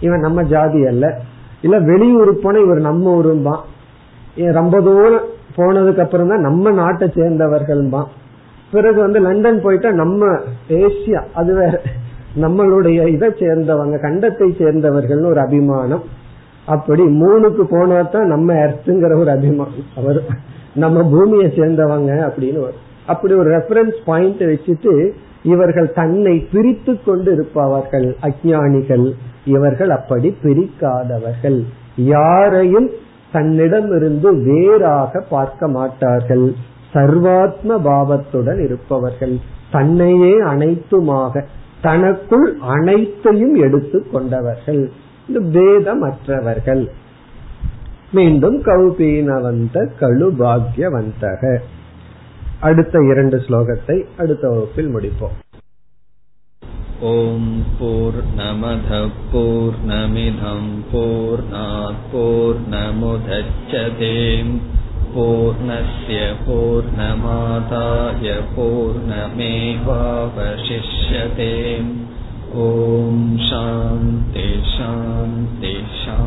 இவன் நம்ம ஜாதி அல்ல, இல்ல வெளியூரு போன இவர் நம்ம ஊரும்பான், ரொம்ப தூரம் போனதுக்கு அப்புறம் தான் நம்ம நாட்டை சேர்ந்தவர்கள் பான். பிறகு லண்டன் போயிட்டா நம்ம ஏசியா, அது வேற, நம்மளுடைய இதை சேர்ந்தவங்க, கண்டத்தை சேர்ந்தவர்கள் ஒரு அபிமானம். அப்படி மூணுக்கு போனா தான் நம்ம எர்த்துங்கிற ஒரு அபிமானம் வரும், நம்ம பூமியை சேர்ந்தவங்க அப்படின்னு வரும். அப்படி ஒரு ரெஃபரன்ஸ் பாயிண்ட் வச்சுட்டு இவர்கள் தன்னை பிரித்து கொண்டு இருப்பவர்கள் அஞ்ஞானிகள். இவர்கள் அப்படி பிரிக்காதவர்கள், யாரையும் தன்னிடமிருந்து வேறாக பார்க்க மாட்டார்கள். சர்வாத்ம பாவத்துடன் இருப்பவர்கள், தன்னையே அனைத்துமாக, தனக்குள் அனைத்தையும் எடுத்து கொண்டவர்கள், பேதமற்றவர்கள். மீண்டும் கௌபீனவந்த கழு பாக்யவந்தக. அடுத்த 2 ஸ்லோகத்தை அடுத்த வகுப்பில் முடிப்போம். ஓம் பூர்ணமத பூர்ணமிதம் பூர்ணாத் பூர்ணமுதச்யதே பூர்ணஸ்ய பூர்ணமாதாய பூர்ணமேவாவசிஷ்யதே. ஓம் சாந்தி சாந்தி சாந்தி.